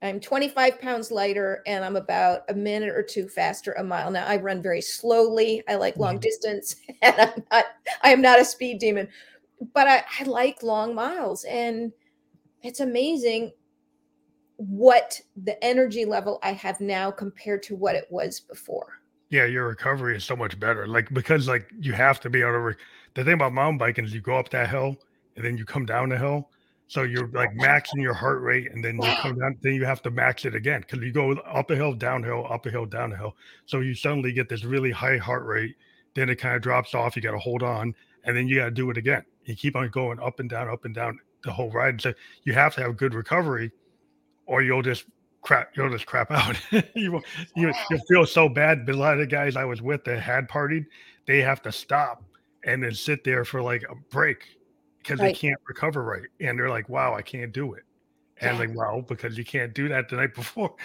I'm twenty-five pounds lighter, and I'm about a minute or two faster a mile. Now I run very slowly. I like long mm-hmm. distance, and I'm not, I am not a speed demon, but I, I like long miles, and it's amazing what the energy level I have now compared to what it was before. Yeah, your recovery is so much better. Like, because like you have to be able to, re- the thing about mountain biking is you go up that hill and then you come down the hill. So you're like maxing your heart rate, and then you come down, then you have to max it again. Cause you go up a hill, downhill, up a hill, downhill. So you suddenly get this really high heart rate. Then it kind of drops off. You got to hold on, and then you got to do it again. You keep on going up and down, up and down the whole ride. So you have to have good recovery, or you'll just crap, you'll just crap out. you, you, you'll feel so bad. But a lot of the guys I was with that had partied, they have to stop and then sit there for like a break because right. they can't recover right. And they're like, wow, I can't do it. And yeah. like, wow, because you can't do that the night before.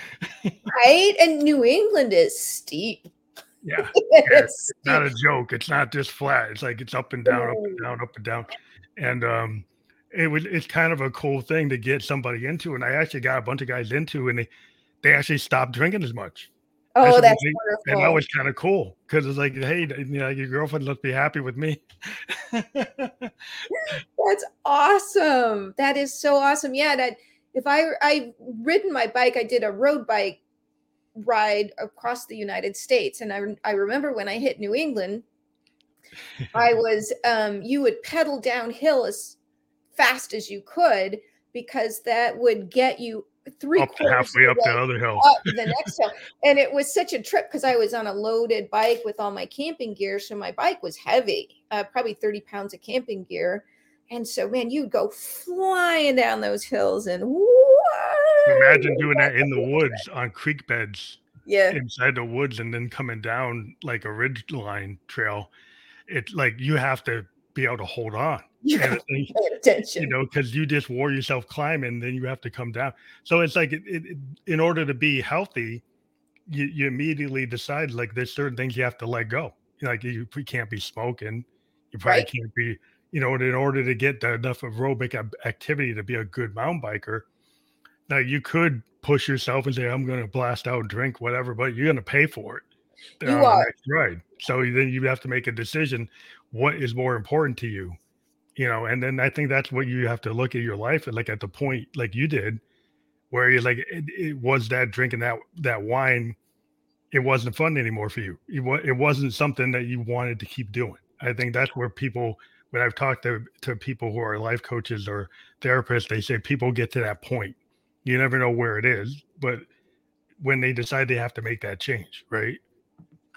Right? And New England is steep. Yeah. it's, it's not a joke. It's not just flat. It's like, it's up and down, up and down, up and down. And, um, It was it's kind of a cool thing to get somebody into, and I actually got a bunch of guys into, and they, they actually stopped drinking as much. Oh, said, that's they, wonderful. And that was kind of cool because it's like, hey, you know, your girlfriend must be happy with me. That's awesome. That is so awesome. Yeah, that if I I ridden my bike, I did a road bike ride across the United States, and I I remember when I hit New England, I was um you would pedal downhill as fast as you could, because that would get you three up quarters halfway up the other hill, up the next hill. And it was such a trip because I was on a loaded bike with all my camping gear, so my bike was heavy, uh, probably thirty pounds of camping gear. And so, man, you go flying down those hills, and whoa, imagine doing that in the woods on creek beds, yeah, inside the woods, and then coming down like a ridge line trail. It's like you have to be able to hold on. You have to pay attention, you know, because you just wore yourself climbing, then you have to come down. So it's like, it, it, in order to be healthy, you, you immediately decide like there's certain things you have to let go. Like you, you can't be smoking, you probably right. can't be, you know, in order to get the, enough aerobic activity to be a good mountain biker. Now you could push yourself and say, I'm going to blast out, drink, whatever, but you're going to pay for it. You um, are right. So then you have to make a decision. What is more important to you? You know, and then I think that's what you have to look at your life and like at the point like you did where you're like, it, it was that drinking that, that wine. It wasn't fun anymore for you. It, it wasn't something that you wanted to keep doing. I think that's where people, when I've talked to, to people who are life coaches or therapists, they say people get to that point. You never know where it is, but when they decide they have to make that change, right?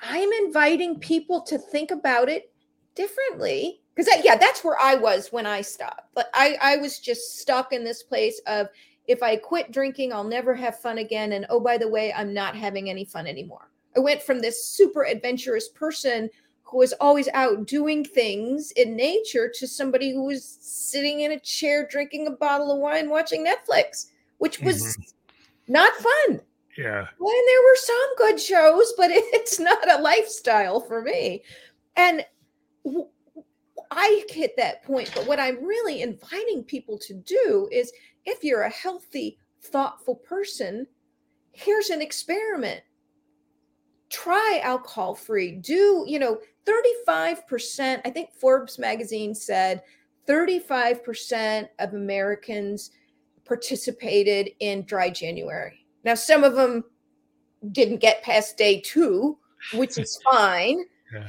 I'm inviting people to think about it differently. Because, that, yeah, that's where I was when I stopped. But I, I was just stuck in this place of, if I quit drinking, I'll never have fun again. And, oh, by the way, I'm not having any fun anymore. I went from this super adventurous person who was always out doing things in nature to somebody who was sitting in a chair, drinking a bottle of wine, watching Netflix, which was mm-hmm. not fun. Yeah. Well, and there were some good shows, but it's not a lifestyle for me. And w- I hit that point, but what I'm really inviting people to do is, if you're a healthy, thoughtful person, here's an experiment. Try alcohol-free. Do, you know, thirty-five percent, I think Forbes magazine said thirty-five percent of Americans participated in Dry January. Now, some of them didn't get past day two, which is fine. Yeah.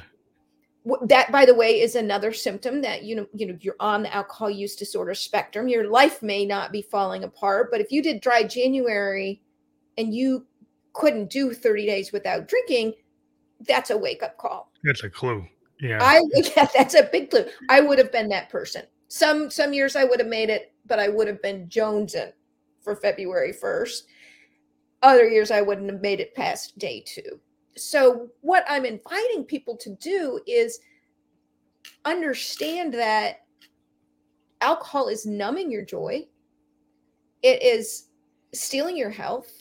That, by the way, is another symptom that, you know, you know, you're on the alcohol use disorder spectrum. Your life may not be falling apart, but if you did Dry January and you couldn't do thirty days without drinking, that's a wake-up call. That's a clue. Yeah. I yeah, that's a big clue. I would have been that person. Some some years I would have made it, but I would have been jonesing for February first. Other years I wouldn't have made it past day two. So what I'm inviting people to do is understand that alcohol is numbing your joy. It is stealing your health.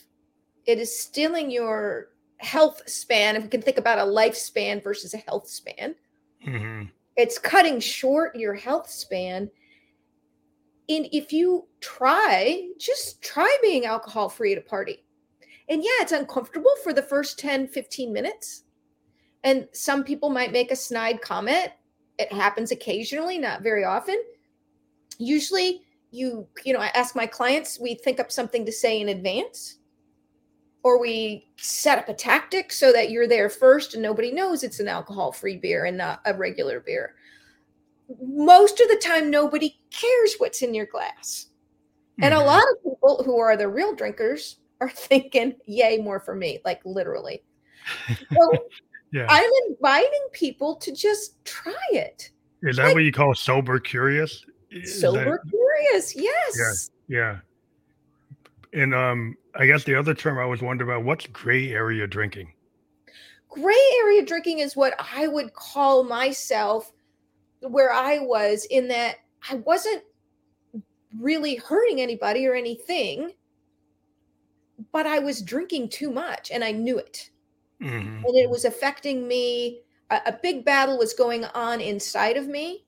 It is stealing your health span. If we can think about a lifespan versus a health span, mm-hmm. It's cutting short your health span. And if you try, just try being alcohol free at a party. And yeah, it's uncomfortable for the first ten, fifteen minutes. And some people might make a snide comment. It happens occasionally, not very often. Usually you, you know, I ask my clients, we think up something to say in advance, or we set up a tactic so that you're there first and nobody knows it's an alcohol-free beer and not a regular beer. Most of the time, nobody cares what's in your glass. Mm-hmm. And a lot of people who are the real drinkers are thinking, yay, more for me, like literally. So yeah. I'm inviting people to just try it. Is that like, what you call sober curious? Is sober that... curious, yes. Yeah, yeah. And um, I guess the other term I was wondering about, what's gray area drinking? Gray area drinking is what I would call myself where I was, in that I wasn't really hurting anybody or anything, but I was drinking too much and I knew it. Mm-hmm. And it was affecting me. A, a big battle was going on inside of me.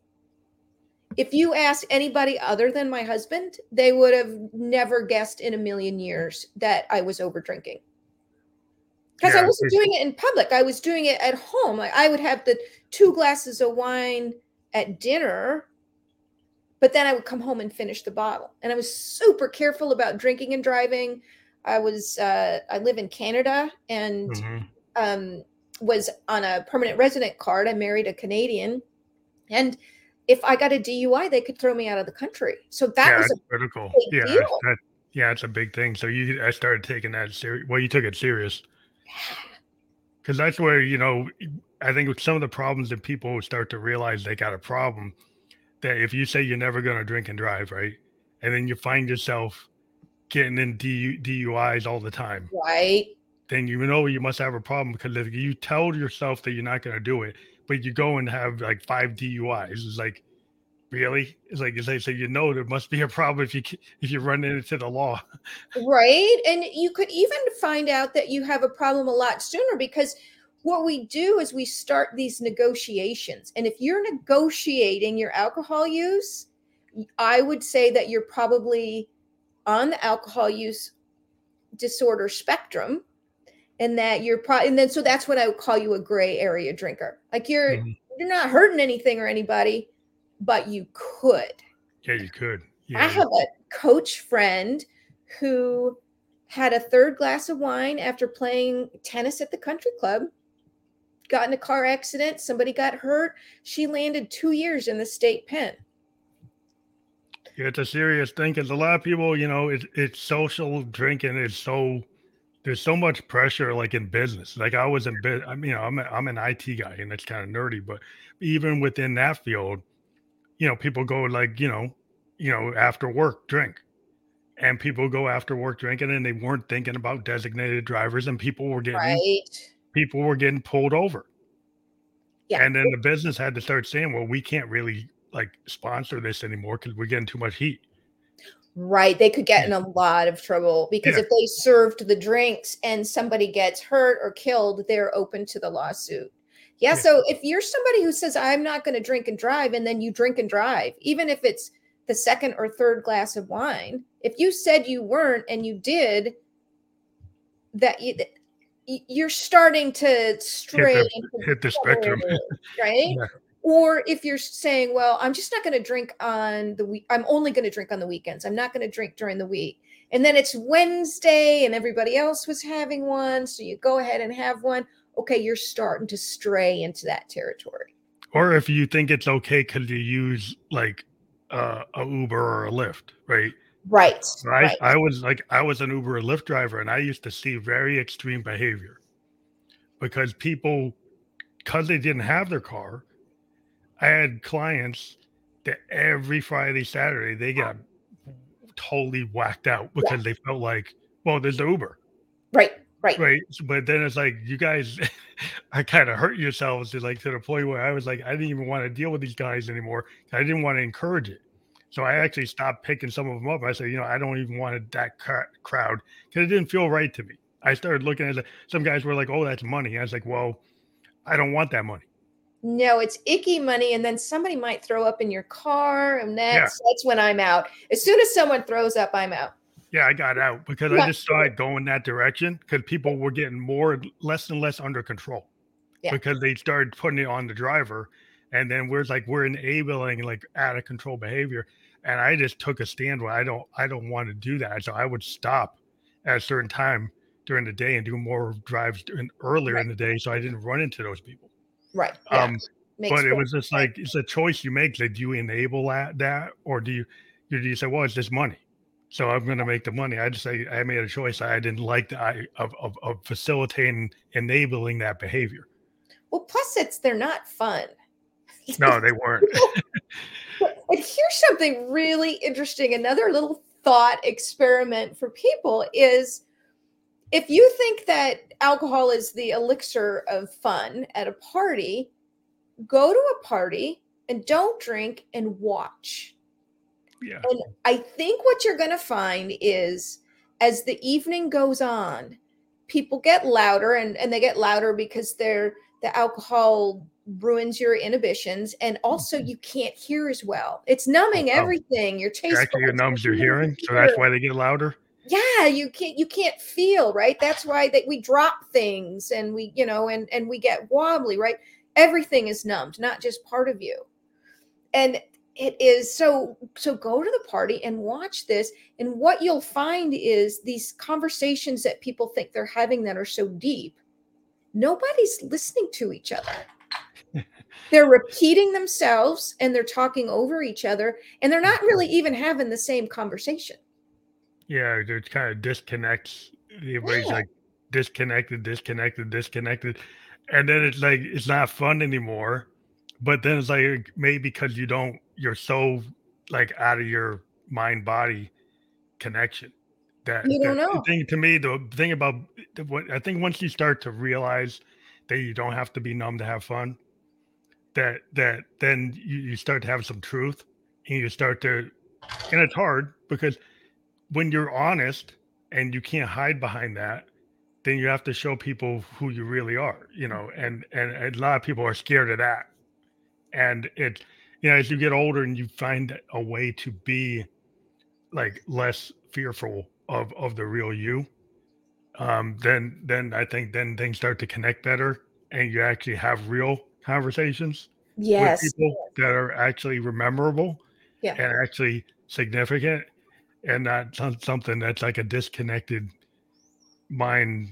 If you asked anybody other than my husband, they would have never guessed in a million years that I was over drinking. Because yeah, I wasn't doing it in public. I was doing it at home. I, I would have the two glasses of wine at dinner, but then I would come home and finish the bottle. And I was super careful about drinking and driving. I was, uh, I live in Canada and mm-hmm. um, was on a permanent resident card. I married a Canadian, and if I got a D U I, they could throw me out of the country. So that yeah, was a critical. Big yeah, deal. That, yeah, it's a big thing. So you, I started taking that serious. Well, you took it serious. Because that's where, you know, I think some of the problems that people start to realize they got a problem, that if you say you're never going to drink and drive, right? And then you find yourself getting in D U Is all the time. Right. Then you know you must have a problem, because if you tell yourself that you're not going to do it, but you go and have like five D U Is, it's like, really? It's like, it's like, so you know there must be a problem if you if you run into the law. Right. And you could even find out that you have a problem a lot sooner, because what we do is we start these negotiations. And if you're negotiating your alcohol use, I would say that you're probably on the alcohol use disorder spectrum, and that you're probably, and then, so that's when I would call you a gray area drinker. Like you're, mm-hmm. you're not hurting anything or anybody, but you could. Yeah, you could. Yeah. I have a coach friend who had a third glass of wine after playing tennis at the country club, got in a car accident. Somebody got hurt. She landed two years in the state pen. It's a serious thing, because a lot of people, you know, it's, it's social drinking is so, there's so much pressure, like in business. Like I was in business, I mean, you know, I'm, a, I'm an I T guy, and it's kind of nerdy, but even within that field, you know, people go like, you know, you know, after work drink, and people go after work drinking, and they weren't thinking about designated drivers, and people were getting, right. people were getting pulled over. Yeah. And then the business had to start saying, well, we can't really like sponsor this anymore because we're getting too much heat. Right. They could get in a lot of trouble, because yeah. if they served the drinks and somebody gets hurt or killed, they're open to the lawsuit. Yeah. yeah. So if you're somebody who says, I'm not going to drink and drive, and then you drink and drive, even if it's the second or third glass of wine, if you said you weren't and you did that, you, you're starting to stray. Hit the, hit the spectrum. Right. Yeah. Or if you're saying, well, I'm just not going to drink on the week. I'm only going to drink on the weekends. I'm not going to drink during the week. And then it's Wednesday and everybody else was having one. So you go ahead and have one. Okay, you're starting to stray into that territory. Or if you think it's okay, could you use like uh, a Uber or a Lyft, right? Right. Right. right. I was like, I was an Uber or Lyft driver, and I used to see very extreme behavior because people, because they didn't have their car. I had clients that every Friday, Saturday, they got totally whacked out because yeah. they felt like, well, there's the Uber. Right. Right. Right. But then it's like, you guys, I kind of hurt yourselves to like to the point where I was like, I didn't even want to deal with these guys anymore. I didn't want to encourage it. So I actually stopped picking some of them up. I said, you know, I don't even want that crowd because it didn't feel right to me. I started looking at it. Some guys were like, oh, that's money. I was like, well, I don't want that money. No, it's icky money. And then somebody might throw up in your car. And that's, yeah. that's when I'm out. As soon as someone throws up, I'm out. Yeah, I got out because yeah. I just started going that direction because people were getting more, less and less under control yeah. because they started putting it on the driver. And then we're like, we're enabling like out of control behavior. And I just took a stand where I don't, I don't want to do that. So I would stop at a certain time during the day and do more drives during, earlier right. in the day. So I didn't run into those people. Right. Yeah. Um, but sense. It was just like, it's a choice you make. Like, do you enable that, that or do you, do you say, well, it's just money. So I'm going to make the money. I just say I made a choice. I didn't like the I, of, of, of facilitating, enabling that behavior. Well, plus it's, they're not fun. No, they weren't. And here's something really interesting. Another little thought experiment for people is if you think that alcohol is the elixir of fun at a party, go to a party and don't drink and watch. Yeah. And I think what you're going to find is as the evening goes on, people get louder and, and they get louder because they're the alcohol ruins your inhibitions. And also you can't hear as well. It's numbing oh, everything. Your taste. Actually, your numbs your hearing. So that's why they get louder. Yeah. You can't, you can't feel, right. That's why that we drop things and we, you know, and, and we get wobbly, right. Everything is numbed, not just part of you. And it is so, so go to the party and watch this. And what you'll find is these conversations that people think they're having that are so deep, nobody's listening to each other. They're repeating themselves and they're talking over each other and they're not really even having the same conversation. Yeah, it kind of disconnects. Everybody's yeah. like disconnected, disconnected, disconnected. And then it's like, it's not fun anymore. But then it's like, maybe because you don't, you're so like out of your mind body connection that you don't know. Thing to me, the thing about what I think once you start to realize that you don't have to be numb to have fun, that, that then you, you start to have some truth and you start to, and it's hard because when you're honest and you can't hide behind that, then you have to show people who you really are, you know, and, and, and a lot of people are scared of that. And it, you know, as you get older and you find a way to be like less fearful of, of the real you, um, then, then I think then things start to connect better and you actually have real conversations yes. with people that are actually memorable yeah. and actually significant and not something that's like a disconnected mind.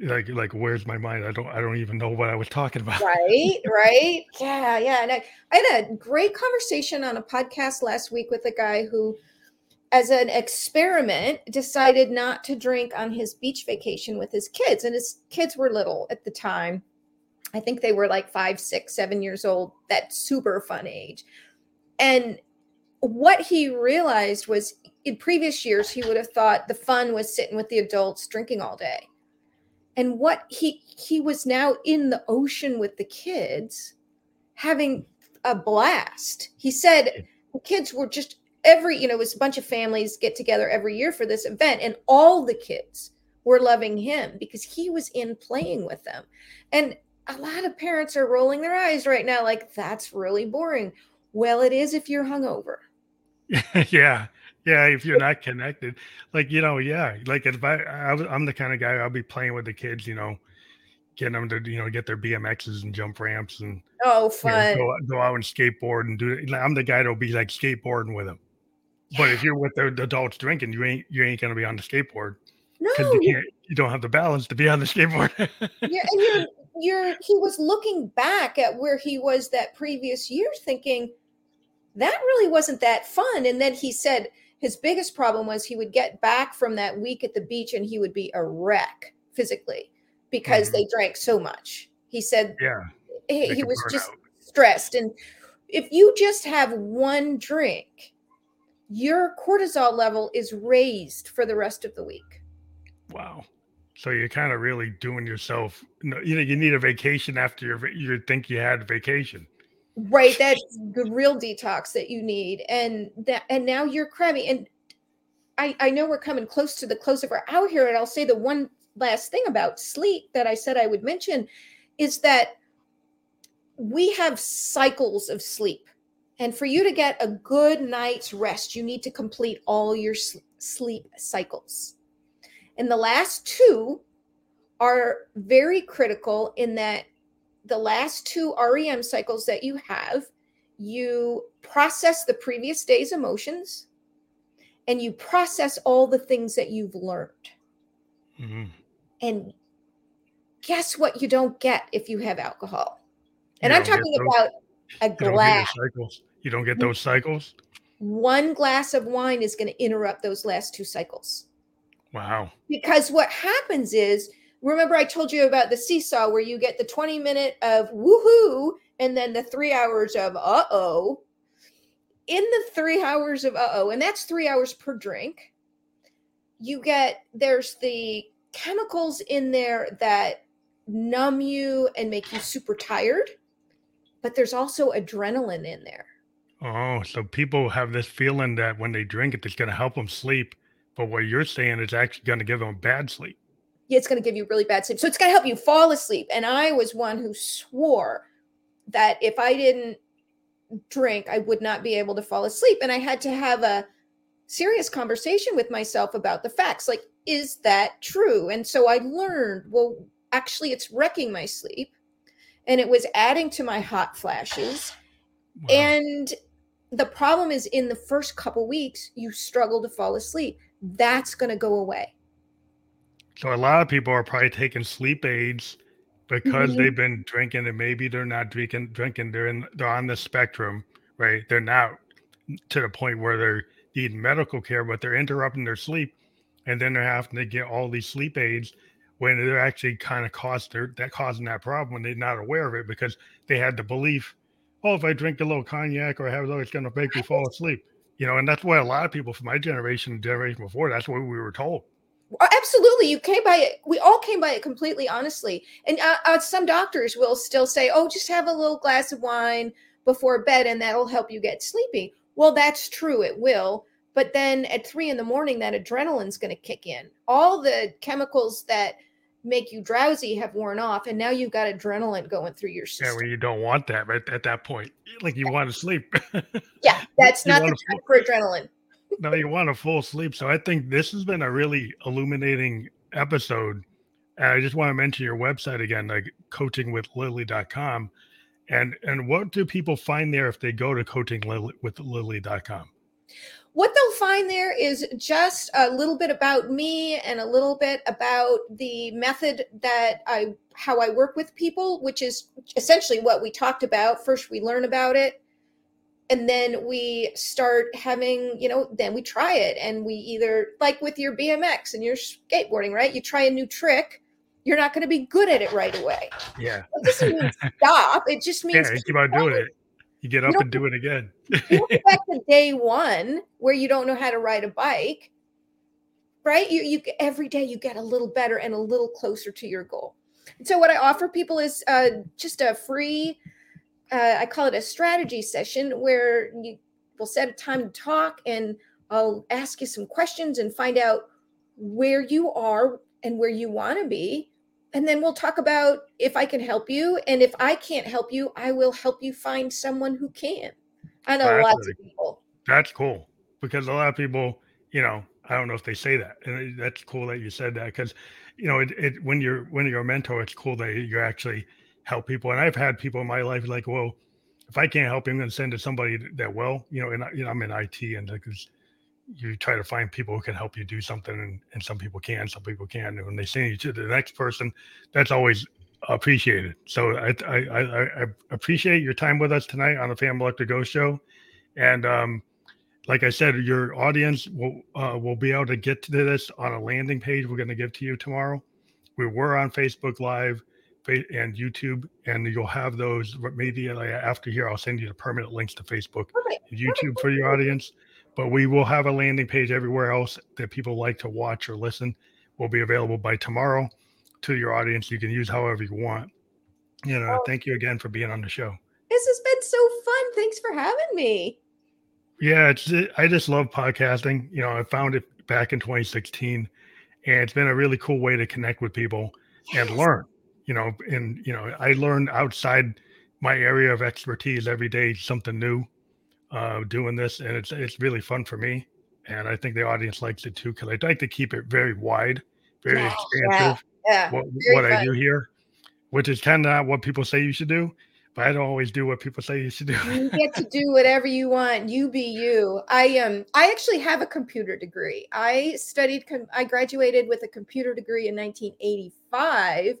Like, like, where's my mind? I don't, I don't even know what I was talking about. Right, right. Yeah, yeah. And I, I had a great conversation on a podcast last week with a guy who, as an experiment, decided not to drink on his beach vacation with his kids. And his kids were little at the time. I think they were like five, six, seven years old, that super fun age. And what he realized was in previous years, he would have thought the fun was sitting with the adults drinking all day. And what he, he was now in the ocean with the kids having a blast. He said the kids were just every, you know, it was a bunch of families get together every year for this event. And all the kids were loving him because he was in playing with them. And a lot of parents are rolling their eyes right now. Like, that's really boring. Well, it is if you're hungover. Yeah. Yeah, if you're not connected, like, you know, yeah, like if I, I, I'm the kind of guy I'll be playing with the kids, you know, getting them to, you know, get their B M Xs and jump ramps and oh, fun. You know, go, go out and skateboard and do it. I'm the guy that'll be like skateboarding with them. Yeah. But if you're with the adults drinking, you ain't you ain't gonna be on the skateboard. No, you can't. You don't have the balance to be on the skateboard. Yeah, and you're you're. He was looking back at where he was that previous year, thinking that really wasn't that fun. And then he said his biggest problem was he would get back from that week at the beach and he would be a wreck physically because mm-hmm. they drank so much. He said, yeah, he, he was just out. stressed. And if you just have one drink, your cortisol level is raised for the rest of the week. Wow. So you're kind of really doing yourself, you know, you need a vacation after your, you think you had a vacation. Right. That's the real detox that you need. And that, and now you're crabby. And I, I know we're coming close to the close of our hour here. And I'll say the one last thing about sleep that I said I would mention is that we have cycles of sleep. And for you to get a good night's rest, you need to complete all your sleep cycles. And the last two are very critical in that the last two R E M cycles that you have, you process the previous day's emotions and you process all the things that you've learned. Mm-hmm. And guess what you don't get if you have alcohol? And I'm talking about a glass. You don't get those cycles? One glass of wine is going to interrupt those last two cycles. Wow. Because what happens is, remember I told you about the seesaw where you get the twenty minute of woohoo and then the three hours of uh-oh. In the three hours of uh-oh, and that's three hours per drink, you get, there's the chemicals in there that numb you and make you super tired, but there's also adrenaline in there. Oh, so people have this feeling that when they drink it, it's going to help them sleep. But what you're saying is actually going to give them bad sleep. Yeah, it's going to give you really bad sleep. So it's going to help you fall asleep. And I was one who swore that if I didn't drink, I would not be able to fall asleep. And I had to have a serious conversation with myself about the facts. Like, is that true? And so I learned, well, actually, it's wrecking my sleep. And it was adding to my hot flashes. Wow. And the problem is in the first couple weeks, you struggle to fall asleep. That's going to go away. So a lot of people are probably taking sleep aids because mm-hmm. they've been drinking, and maybe they're not drinking, drinking. They're in, they're on the spectrum, right? They're not to the point where they're needing medical care, but they're interrupting their sleep. And then they're having to get all these sleep aids when they're actually kind of caused their, that causing that problem when they're not aware of it because they had the belief, oh, if I drink a little cognac or I have a little, it's going to make me fall asleep. You know, and that's why a lot of people from my generation, generation before, that's what we were told. Absolutely. You came by it. We all came by it completely, honestly. And uh, uh, some doctors will still say, oh, just have a little glass of wine before bed and that'll help you get sleepy. Well, that's true. It will. But then at three in the morning, that adrenaline's going to kick in. All the chemicals that make you drowsy have worn off. And now you've got adrenaline going through your system. Yeah, well, you don't want that right at that point. Like you yeah. want to sleep. Yeah, that's you not the time full, for adrenaline. No, you want a full sleep. So I think this has been a really illuminating episode. And I just want to mention your website again, like coaching with lily dot com. And, and what do people find there if they go to coaching with lily dot com? What they'll find there is just a little bit about me and a little bit about the method that I, how I work with people, which is essentially what we talked about. First, we learn about it, and then we start having, you know, then we try it. And we either, like with your B M X and your skateboarding, right? You try a new trick. You're not going to be good at it right away. Yeah. It doesn't mean stop. It just means yeah, keep on doing it. You get up you and do it again. You go back to day one where you don't know how to ride a bike, right? You you every day you get a little better and a little closer to your goal. And so what I offer people is uh, just a free, uh, I call it a strategy session where you will set a time to talk and I'll ask you some questions and find out where you are and where you want to be. And then we'll talk about if I can help you. And if I can't help you, I will help you find someone who can. I know that's lots really, of people. That's cool. Because a lot of people, you know, I don't know if they say that. And that's cool that you said that, because, you know, it, it when you're when you're a mentor, it's cool that you actually help people. And I've had people in my life like, well, if I can't help you, I'm going to send it to somebody that will, you know, and I, you know, I'm in I T, and like, you try to find people who can help you do something. And, and some people can, some people can. And when they send you to the next person, that's always appreciated. So I I, I, I appreciate your time with us tonight on the Phantom Electric Ghost Show. And um, like I said, your audience will uh, will be able to get to this on a landing page we're going to give to you tomorrow. We were on Facebook Live and YouTube, and you'll have those maybe after here. I'll send you the permanent links to Facebook and YouTube for your audience. But we will have a landing page everywhere else that people like to watch or listen. Will be available by tomorrow to your audience. You can use however you want. You know, oh, thank you again for being on the show. This has been so fun. Thanks for having me. Yeah, it's it, I just love podcasting. You know, I found it back in twenty sixteen, and it's been a really cool way to connect with people yes. and learn. You know, and you know, I learn outside my area of expertise every day, something new. Uh, doing this, and it's it's really fun for me, and I think the audience likes it too, because I like to keep it very wide, very yeah, expansive. Yeah, yeah. What, what I do here, which is kind of not what people say you should do, but I don't always do what people say you should do. You get to do whatever you want. You be you. I um I actually have a computer degree. I studied. Com- I graduated with a computer degree in nineteen eighty-five.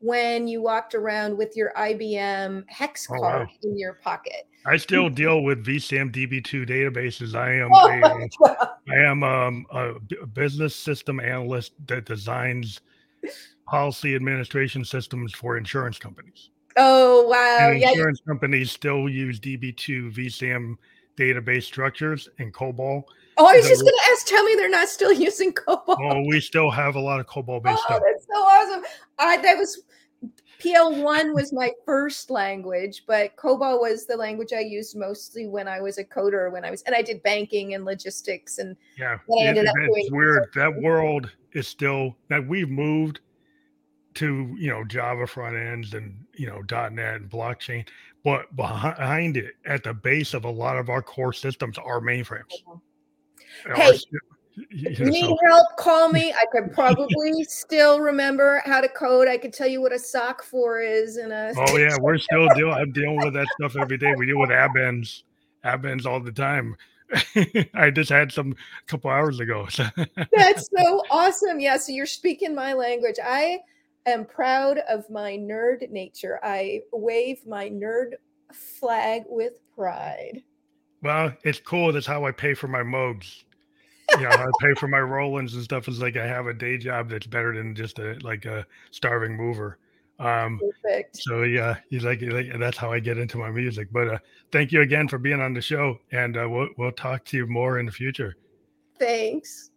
When you walked around with your I B M hex card oh, wow. in your pocket. I still deal with V SAM D B two databases. I am oh a, I am um, a business system analyst that designs policy administration systems for insurance companies. Oh, wow. And insurance yeah. companies still use D B two V SAM database structures and COBOL. Oh, I was just going to ask, tell me they're not still using COBOL. Oh, we still have a lot of COBOL-based oh, stuff. Oh, that's so awesome. I, that was, P L one was my first language, but COBOL was the language I used mostly when I was a coder, when I was, and I did banking and logistics. And yeah, I ended it, up it's doing weird. That world is still, that we've moved to, you know, Java front ends and, you know, .NET and blockchain, but behind it, at the base of a lot of our core systems are mainframes. Mm-hmm. Hey, if you need help, call me. I could probably still remember how to code. I could tell you what a sock for is. And a oh yeah, we're still dealing. I'm dealing with that stuff every day. We deal with abends, abends all the time. I just had some a couple hours ago. That's so awesome. Yeah, so you're speaking my language. I am proud of my nerd nature. I wave my nerd flag with pride. Well, it's cool. That's how I pay for my Moogs. You know, I pay for my Rolands and stuff. It's like I have a day job that's better than just a like a starving mover. Um, Perfect. So yeah, he's like, like that's how I get into my music. But uh, thank you again for being on the show, and uh, we'll we'll talk to you more in the future. Thanks.